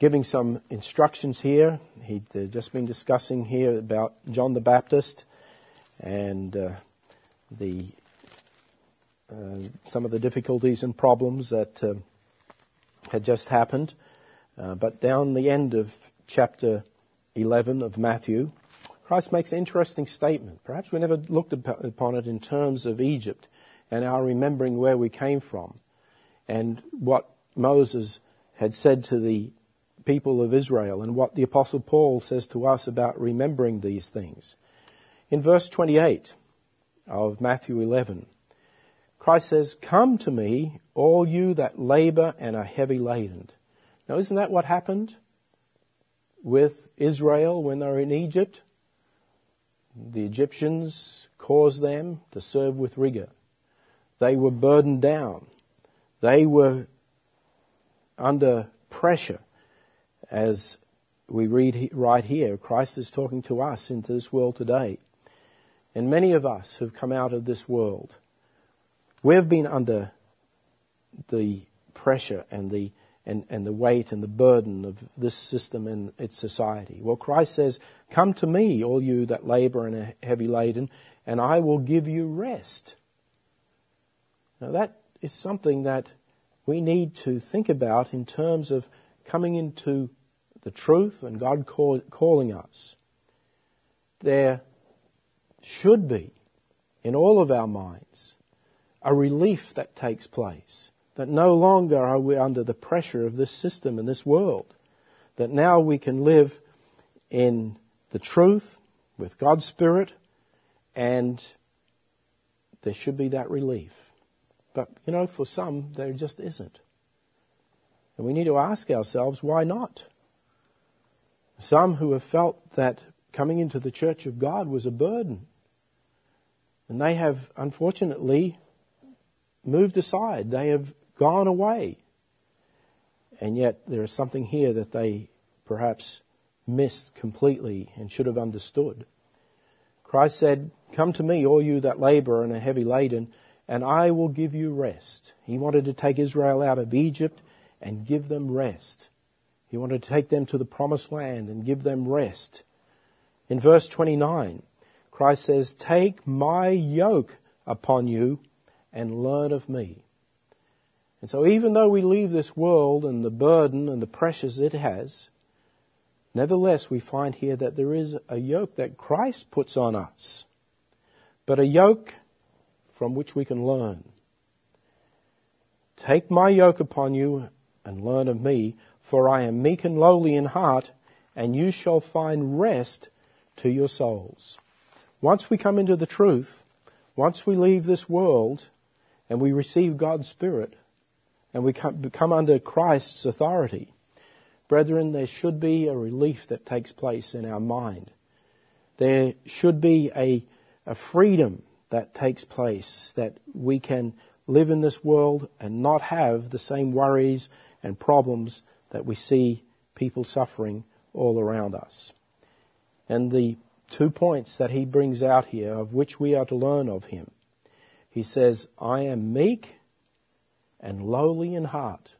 giving some instructions here. He'd just been discussing here about John the Baptist and some of the difficulties and problems that had just happened. But down the end of chapter 11 of Matthew, Christ makes an interesting statement. Perhaps we never looked upon it in terms of Egypt and our remembering where we came from and what Moses had said to the people of Israel and what the Apostle Paul says to us about remembering these things. In verse 28 of Matthew 11, Christ says, "Come to me, all you that labor and are heavy laden." Now, isn't that what happened with Israel when they were in Egypt? The Egyptians caused them to serve with rigor. They were burdened down. They were under pressure. As we read right here, Christ is talking to us into this world today. And many of us have come out of this world. We've been under the pressure and the weight and the burden of this system and its society. Well, Christ says, "Come to me, all you that labor and are heavy laden, and I will give you rest." Now, that is something that we need to think about in terms of coming into the truth and God calling us. There should be, in all of our minds, a relief that takes place. That no longer are we under the pressure of this system and this world. That now we can live in the truth with God's Spirit, and there should be that relief. But, you know, for some, there just isn't. And we need to ask ourselves, why not? Some who have felt that coming into the church of God was a burden. And they have, unfortunately, moved aside. They have gone away. And yet there is something here that they perhaps missed completely and should have understood. Christ said, "Come to me, all you that labor and are heavy laden, and I will give you rest." He wanted to take Israel out of Egypt and give them rest. He wanted to take them to the Promised Land and give them rest. In verse 29, Christ says, "Take my yoke upon you and learn of me." And so even though we leave this world and the burden and the pressures it has, nevertheless we find here that there is a yoke that Christ puts on us, but a yoke from which we can learn. "Take my yoke upon you and learn of me, for I am meek and lowly in heart, and you shall find rest to your souls." Once we come into the truth, once we leave this world, and we receive God's Spirit, and we come under Christ's authority, brethren, there should be a relief that takes place in our mind. There should be a freedom that takes place, that we can live in this world and not have the same worries and problems that we see people suffering all around us. And the 2 points that he brings out here, of which we are to learn of him. He says, "I am meek and lowly in heart."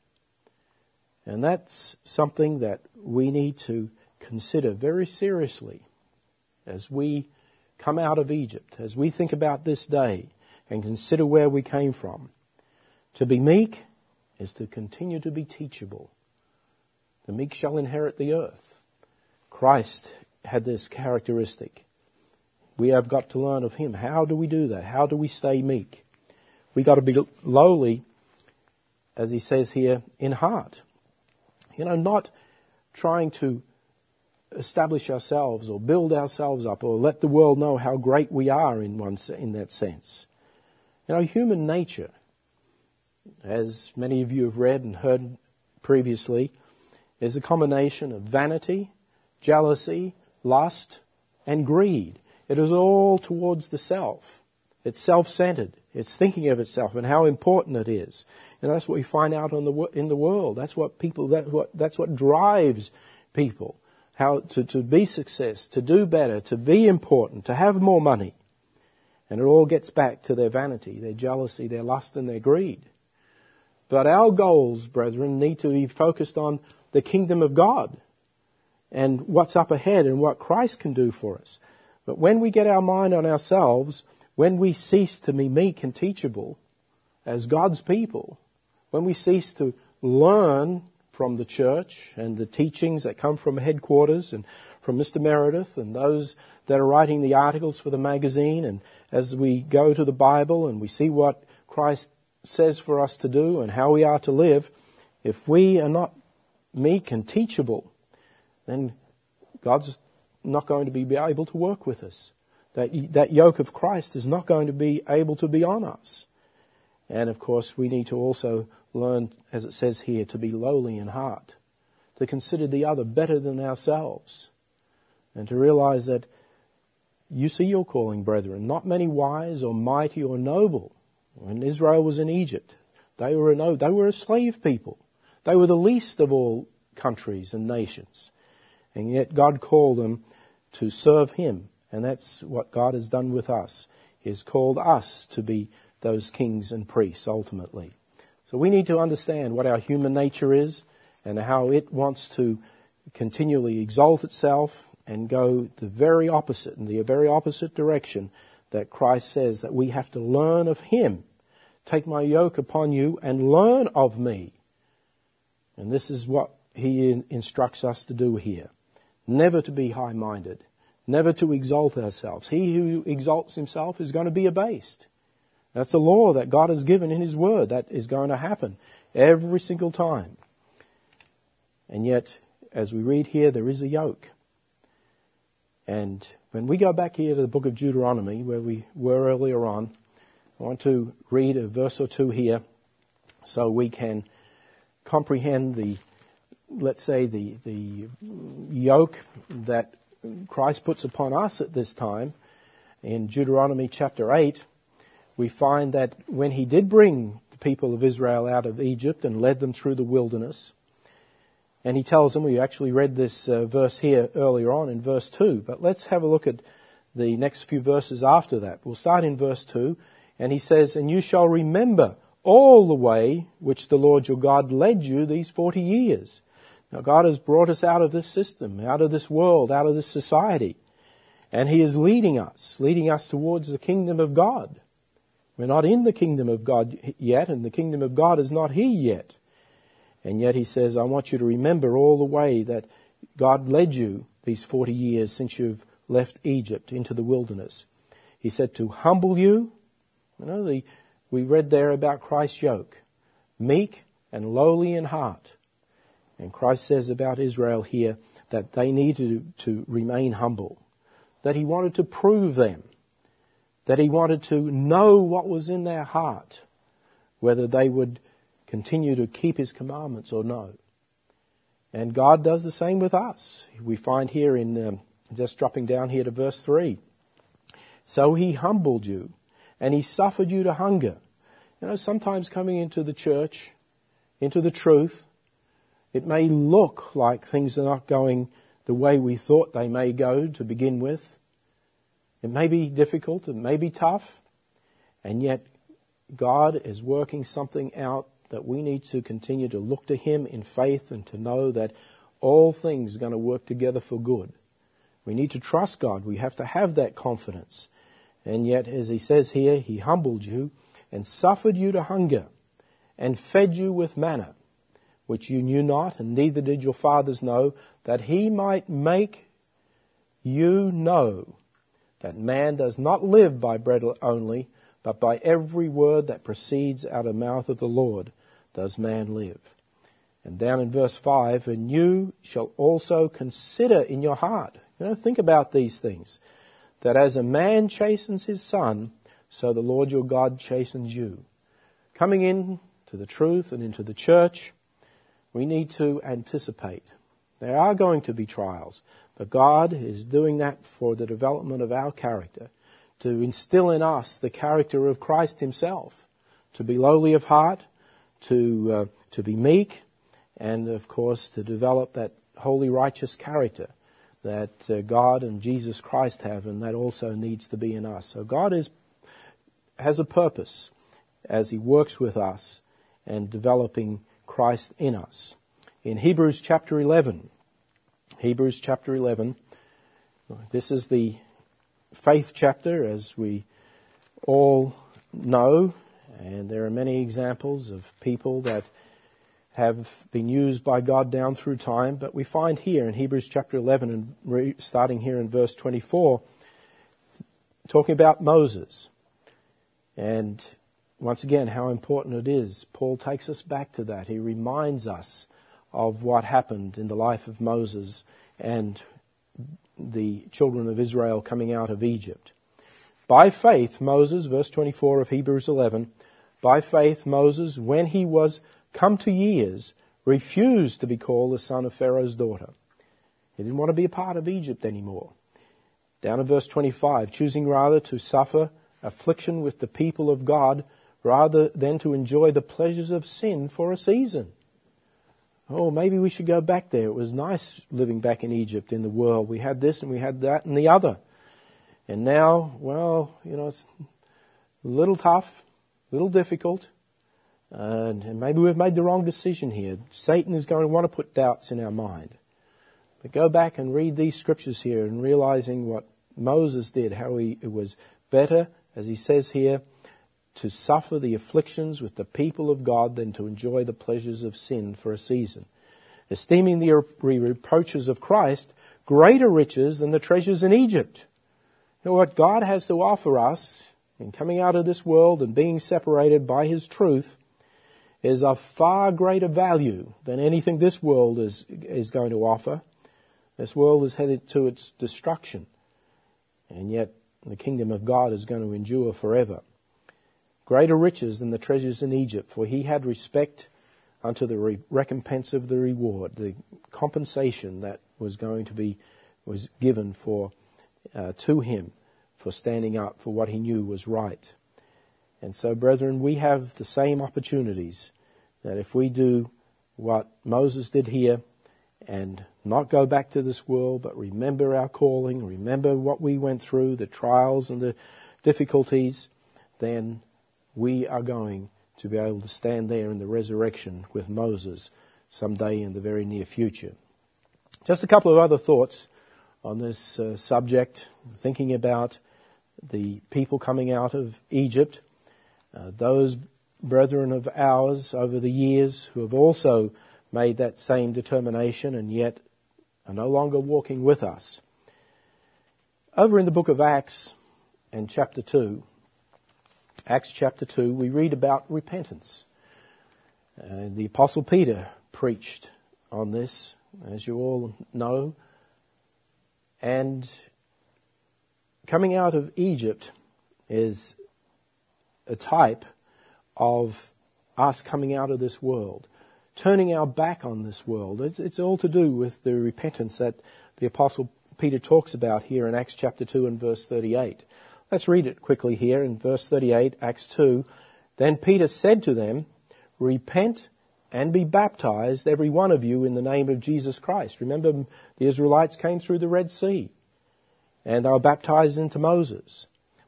And that's something that we need to consider very seriously as we come out of Egypt, as we think about this day and consider where we came from. To be meek is to continue to be teachable. The meek shall inherit the earth. Christ had this characteristic. We have got to learn of him. How do we do that? How do we stay meek? We got to be lowly, as he says here, in heart. You know, not trying to establish ourselves or build ourselves up or let the world know how great we are in that sense. You know, human nature, as many of you have read and heard previously, is a combination of vanity, jealousy, lust, and greed. It is all towards the self. It's self-centered. It's thinking of itself and how important it is. And that's what we find out in the world. That's what people. That's what drives people. How to be success, to do better, to be important, to have more money. And it all gets back to their vanity, their jealousy, their lust, and their greed. But our goals, brethren, need to be focused on the kingdom of God and what's up ahead and what Christ can do for us. But when we get our mind on ourselves, when we cease to be meek and teachable as God's people, when we cease to learn from the church and the teachings that come from headquarters and from Mr. Meredith and those that are writing the articles for the magazine. And as we go to the Bible and we see what Christ says for us to do and how we are to live, if we are not meek and teachable, then God's not going to be able to work with us. That yoke of Christ is not going to be able to be on us. And of course, we need to also learn, as it says here, to be lowly in heart, to consider the other better than ourselves, and to realize that you see your calling, brethren, not many wise or mighty or noble. When Israel was in Egypt, they were a slave people. They were the least of all countries and nations. And yet God called them to serve Him. And that's what God has done with us. He has called us to be those kings and priests ultimately. So we need to understand what our human nature is and how it wants to continually exalt itself and go the very opposite, in the very opposite direction that Christ says that we have to learn of Him. Take my yoke upon you and learn of me. And this is what He instructs us to do here. Never to be high-minded. Never to exalt ourselves. He who exalts himself is going to be abased. That's a law that God has given in His Word. That is going to happen every single time. And yet, as we read here, there is a yoke. And when we go back here to the book of Deuteronomy, where we were earlier on, I want to read a verse or two here so we can comprehend the, let's say, the yoke that Christ puts upon us at this time. In Deuteronomy chapter 8, we find that when He did bring the people of Israel out of Egypt and led them through the wilderness, and He tells them, we actually read this verse here earlier on in verse 2, but let's have a look at the next few verses after that. We'll start in verse 2, and He says, "And you shall remember all the way which the Lord your God led you these 40 years. Now, God has brought us out of this system, out of this world, out of this society. And He is leading us towards the kingdom of God. We're not in the kingdom of God yet, and the kingdom of God is not here yet. And yet He says, I want you to remember all the way that God led you these 40 years since you've left Egypt into the wilderness. He said to humble you. You know, we read there about Christ's yoke, meek and lowly in heart. And Christ says about Israel here that they needed to remain humble, that He wanted to prove them, that He wanted to know what was in their heart, whether they would continue to keep His commandments or no. And God does the same with us. We find here in, just dropping down here to verse 3, so He humbled you and He suffered you to hunger. You know, sometimes coming into the church, into the truth, it may look like things are not going the way we thought they may go to begin with. It may be difficult, it may be tough, and yet God is working something out that we need to continue to look to Him in faith and to know that all things are going to work together for good. We need to trust God. We have to have that confidence. And yet, as He says here, He humbled you and suffered you to hunger and fed you with manna, which you knew not, and neither did your fathers know, that He might make you know that man does not live by bread only, but by every word that proceeds out of the mouth of the Lord does man live. And down in verse 5, and you shall also consider in your heart. You know, think about these things, that as a man chastens his son, so the Lord your God chastens you. Coming in to the truth and into the church, we need to anticipate. There are going to be trials, but God is doing that for the development of our character, to instill in us the character of Christ Himself, to be lowly of heart, to be meek, and of course to develop that holy, righteous character that God and Jesus Christ have, and that also needs to be in us. So God has a purpose as He works with us and developing Christ in us. In Hebrews chapter 11, this is the faith chapter, as we all know, and there are many examples of people that have been used by God down through time, but we find here in Hebrews chapter 11 and starting here in verse 24, talking about Moses. And once again, how important it is. Paul takes us back to that. He reminds us of what happened in the life of Moses and the children of Israel coming out of Egypt. By faith, Moses, verse 24 of Hebrews 11, by faith, Moses, when he was come to years, refused to be called the son of Pharaoh's daughter. He didn't want to be a part of Egypt anymore. Down in verse 25, choosing rather to suffer affliction with the people of God rather than to enjoy the pleasures of sin for a season. Oh, maybe we should go back there. It was nice living back in Egypt in the world. We had this and we had that and the other. And now, well, you know, it's a little tough, a little difficult. And maybe we've made the wrong decision here. Satan is going to want to put doubts in our mind. But go back and read these scriptures here and realizing what Moses did, how it was better, as he says here, to suffer the afflictions with the people of God than to enjoy the pleasures of sin for a season. Esteeming the reproaches of Christ greater riches than the treasures in Egypt. You know, what God has to offer us in coming out of this world and being separated by His truth is of far greater value than anything this world is going to offer. This world is headed to its destruction, and yet the kingdom of God is going to endure forever. Greater riches than the treasures in Egypt, for he had respect unto the recompense of the reward, the compensation that was going to be was given for to him for standing up for what he knew was right. And so, brethren, we have the same opportunities that if we do what Moses did here and not go back to this world, but remember our calling, remember what we went through, the trials and the difficulties, then we are going to be able to stand there in the resurrection with Moses someday in the very near future. Just a couple of other thoughts on this subject, thinking about the people coming out of Egypt. Those brethren of ours over the years who have also made that same determination and yet are no longer walking with us. Over in the book of Acts and chapter 2, Acts chapter 2, we read about repentance. The Apostle Peter preached on this, as you all know. And coming out of Egypt is a type of us coming out of this world, turning our back on this world. It's all to do with the repentance that the Apostle Peter talks about here in Acts chapter 2 and verse 38. Let's read it quickly here in verse 38, Acts 2. Then Peter said to them, repent and be baptized, every one of you, in the name of Jesus Christ. Remember, the Israelites came through the Red Sea and they were baptized into Moses.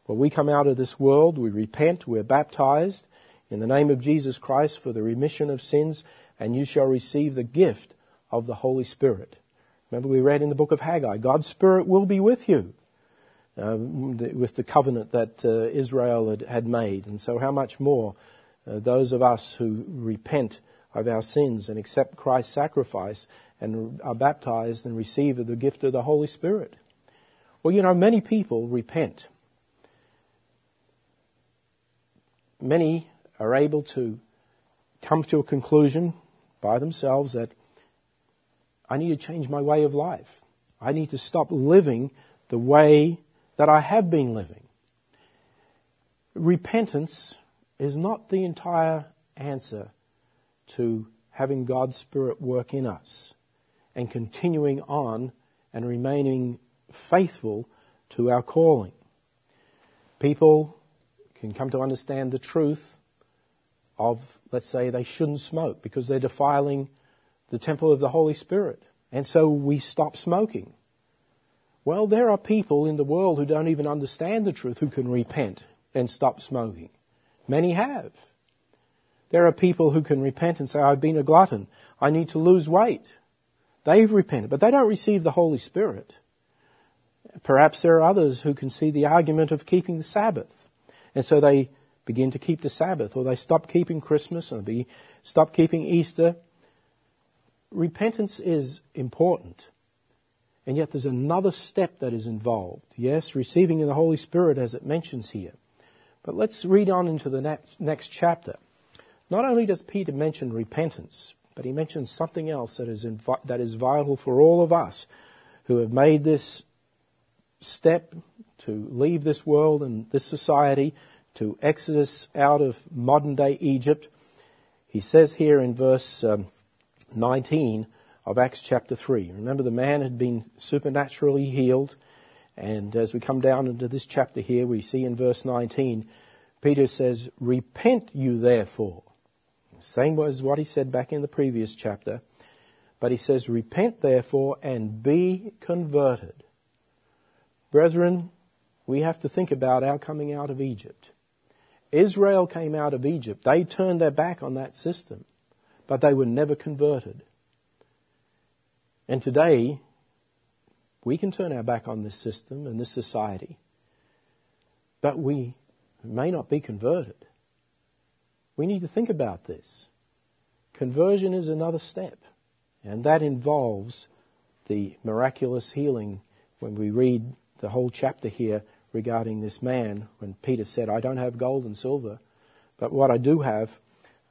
Well, we come out of this world, we repent, we're baptized in the name of Jesus Christ for the remission of sins, and you shall receive the gift of the Holy Spirit. Remember, we read in the book of Haggai, God's Spirit will be with you. With the covenant that Israel had made. And so how much more those of us who repent of our sins and accept Christ's sacrifice and are baptized and receive the gift of the Holy Spirit. Well, you know, many people repent. Many are able to come to a conclusion by themselves that I need to change my way of life. I need to stop living the way that I have been living. Repentance is not the entire answer to having God's Spirit work in us and continuing on and remaining faithful to our calling. People can come to understand the truth of, let's say, they shouldn't smoke because they're defiling the temple of the Holy Spirit. And so we stop smoking. Well, there are people in the world who don't even understand the truth who can repent and stop smoking. Many have. There are people who can repent and say, I've been a glutton. I need to lose weight. They've repented, but they don't receive the Holy Spirit. Perhaps there are others who can see the argument of keeping the Sabbath. And so they begin to keep the Sabbath, or they stop keeping Christmas and stop keeping Easter, repentance is important, and yet there's another step that is involved. Yes, receiving in the Holy Spirit, as it mentions here. But let's read on into the next chapter. Not only does Peter mention repentance, but he mentions something else that is vital for all of us who have made this step to leave this world and this society, to Exodus out of modern-day Egypt. He says here in verse 19 of Acts chapter 3. Remember, the man had been supernaturally healed. And as we come down into this chapter here, we see in verse 19, Peter says, "Repent you therefore." The same was what he said back in the previous chapter. But he says, "Repent therefore and be converted." Brethren, we have to think about our coming out of Egypt. Israel came out of Egypt. They turned their back on that system, but they were never converted. And today, we can turn our back on this system and this society, but we may not be converted. We need to think about this. Conversion is another step, and that involves the miraculous healing when we read the whole chapter here regarding this man, when Peter said, "I don't have gold and silver, but what I do have,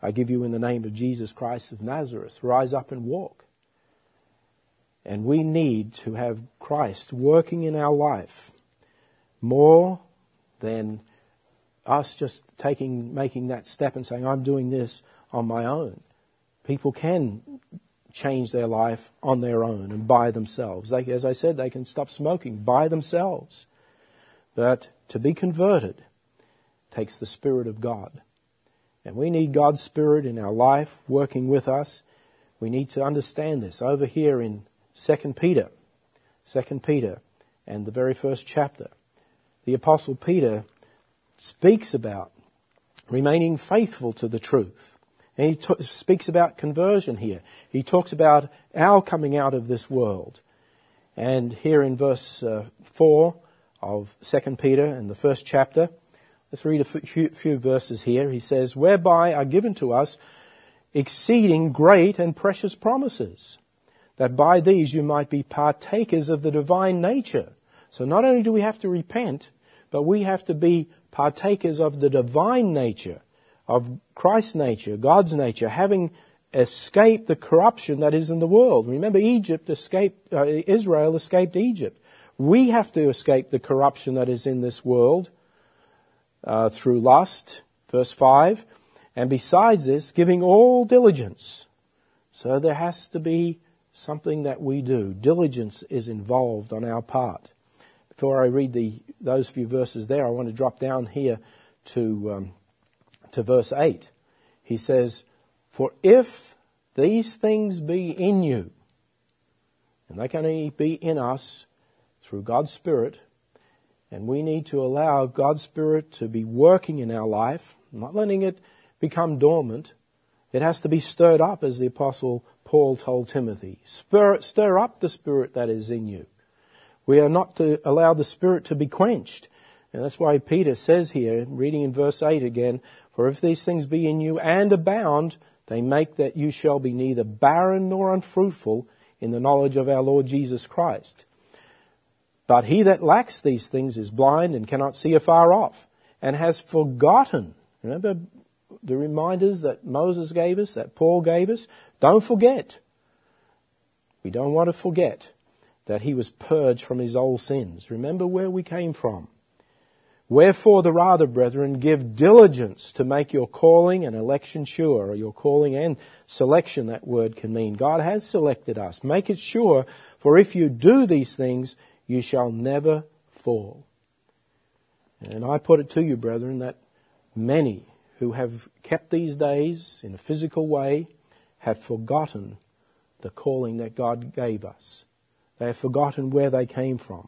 I give you in the name of Jesus Christ of Nazareth. Rise up and walk." And we need to have Christ working in our life more than us just making that step and saying, "I'm doing this on my own." People can change their life on their own and by themselves. As I said, they can stop smoking by themselves. But to be converted takes the Spirit of God. And we need God's Spirit in our life working with us. We need to understand this. Over here in Second Peter, and the very first chapter, the Apostle Peter speaks about remaining faithful to the truth. And he speaks about conversion here. He talks about our coming out of this world. And here in verse 4 of Second Peter and the first chapter, let's read a few verses here. He says, "Whereby are given to us exceeding great and precious promises, that by these you might be partakers of the divine nature." So not only do we have to repent, but we have to be partakers of the divine nature, of Christ's nature, God's nature, having escaped the corruption that is in the world. Remember, Israel escaped Egypt. We have to escape the corruption that is in this world through lust, verse 5. And besides this, giving all diligence. So there has to be something that we do. Diligence is involved on our part. Before I read those few verses there, I want to drop down here to verse 8. He says, "For if these things be in you," and they can only be in us through God's Spirit, and we need to allow God's Spirit to be working in our life, not letting it become dormant. It has to be stirred up, as the Apostle Paul told Timothy. Stir up the Spirit that is in you. We are not to allow the Spirit to be quenched. And that's why Peter says here, reading in verse 8 again, "For if these things be in you and abound, they make that you shall be neither barren nor unfruitful in the knowledge of our Lord Jesus Christ. But he that lacks these things is blind and cannot see afar off, and has forgotten." Remember the reminders that Moses gave us, that Paul gave us? Don't forget. We don't want to forget that he was purged from his old sins. Remember where we came from. "Wherefore the rather, brethren, give diligence to make your calling and election sure," or your calling and selection, that word can mean. God has selected us. Make it sure, for if you do these things, you shall never fall. And I put it to you, brethren, that many who have kept these days in a physical way have forgotten the calling that God gave us. They have forgotten where they came from.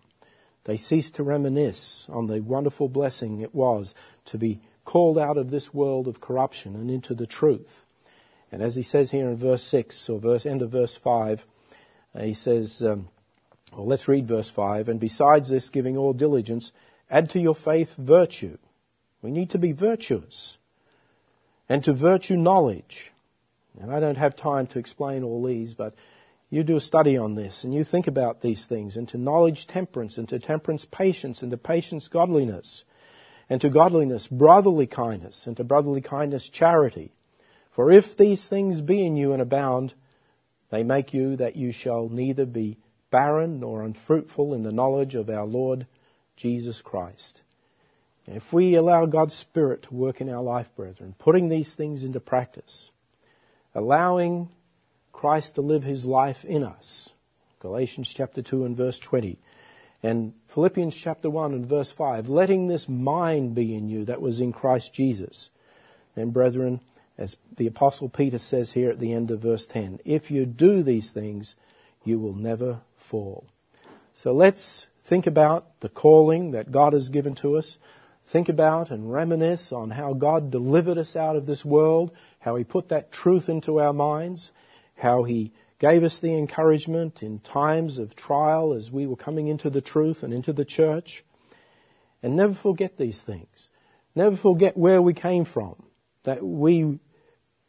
They cease to reminisce on the wonderful blessing it was to be called out of this world of corruption and into the truth. And as he says here in verse 6, or end of verse 5, he says, let's read verse 5, "And besides this, giving all diligence, add to your faith virtue." We need to be virtuous. "And to virtue knowledge." And I don't have time to explain all these, but you do a study on this, and you think about these things, and to knowledge temperance, and to temperance patience, and to patience godliness, and to godliness brotherly kindness, and to brotherly kindness charity. For if these things be in you and abound, they make you that you shall neither be barren nor unfruitful in the knowledge of our Lord Jesus Christ. And if we allow God's Spirit to work in our life, brethren, putting these things into practice, allowing Christ to live his life in us. Galatians chapter 2 and verse 20. And Philippians chapter 1 and verse 5. Letting this mind be in you that was in Christ Jesus. And brethren, as the Apostle Peter says here at the end of verse 10, if you do these things, you will never fall. So let's think about the calling that God has given to us. Think about and reminisce on how God delivered us out of this world, how he put that truth into our minds, how he gave us the encouragement in times of trial as we were coming into the truth and into the church. And never forget these things. Never forget where we came from, that we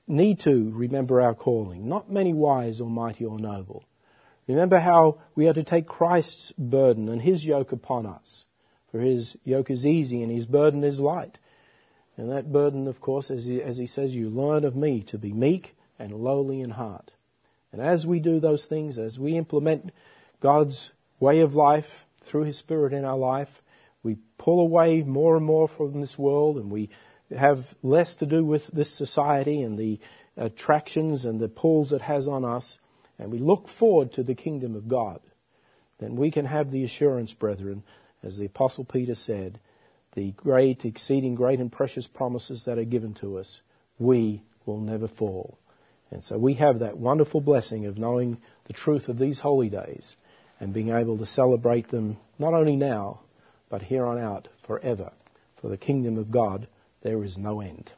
need to remember our calling, not many wise or mighty or noble. Remember how we are to take Christ's burden and his yoke upon us, for his yoke is easy and his burden is light. And that burden, of course, as he says, you learn of me to be meek and lowly in heart. And as we do those things, as we implement God's way of life through his Spirit in our life, we pull away more and more from this world, and we have less to do with this society and the attractions and the pulls it has on us, and we look forward to the kingdom of God. Then we can have the assurance, brethren, as the Apostle Peter said, the great, exceeding great and precious promises that are given to us, we will never fall. And so we have that wonderful blessing of knowing the truth of these holy days and being able to celebrate them not only now, but here on out forever. For the kingdom of God, there is no end.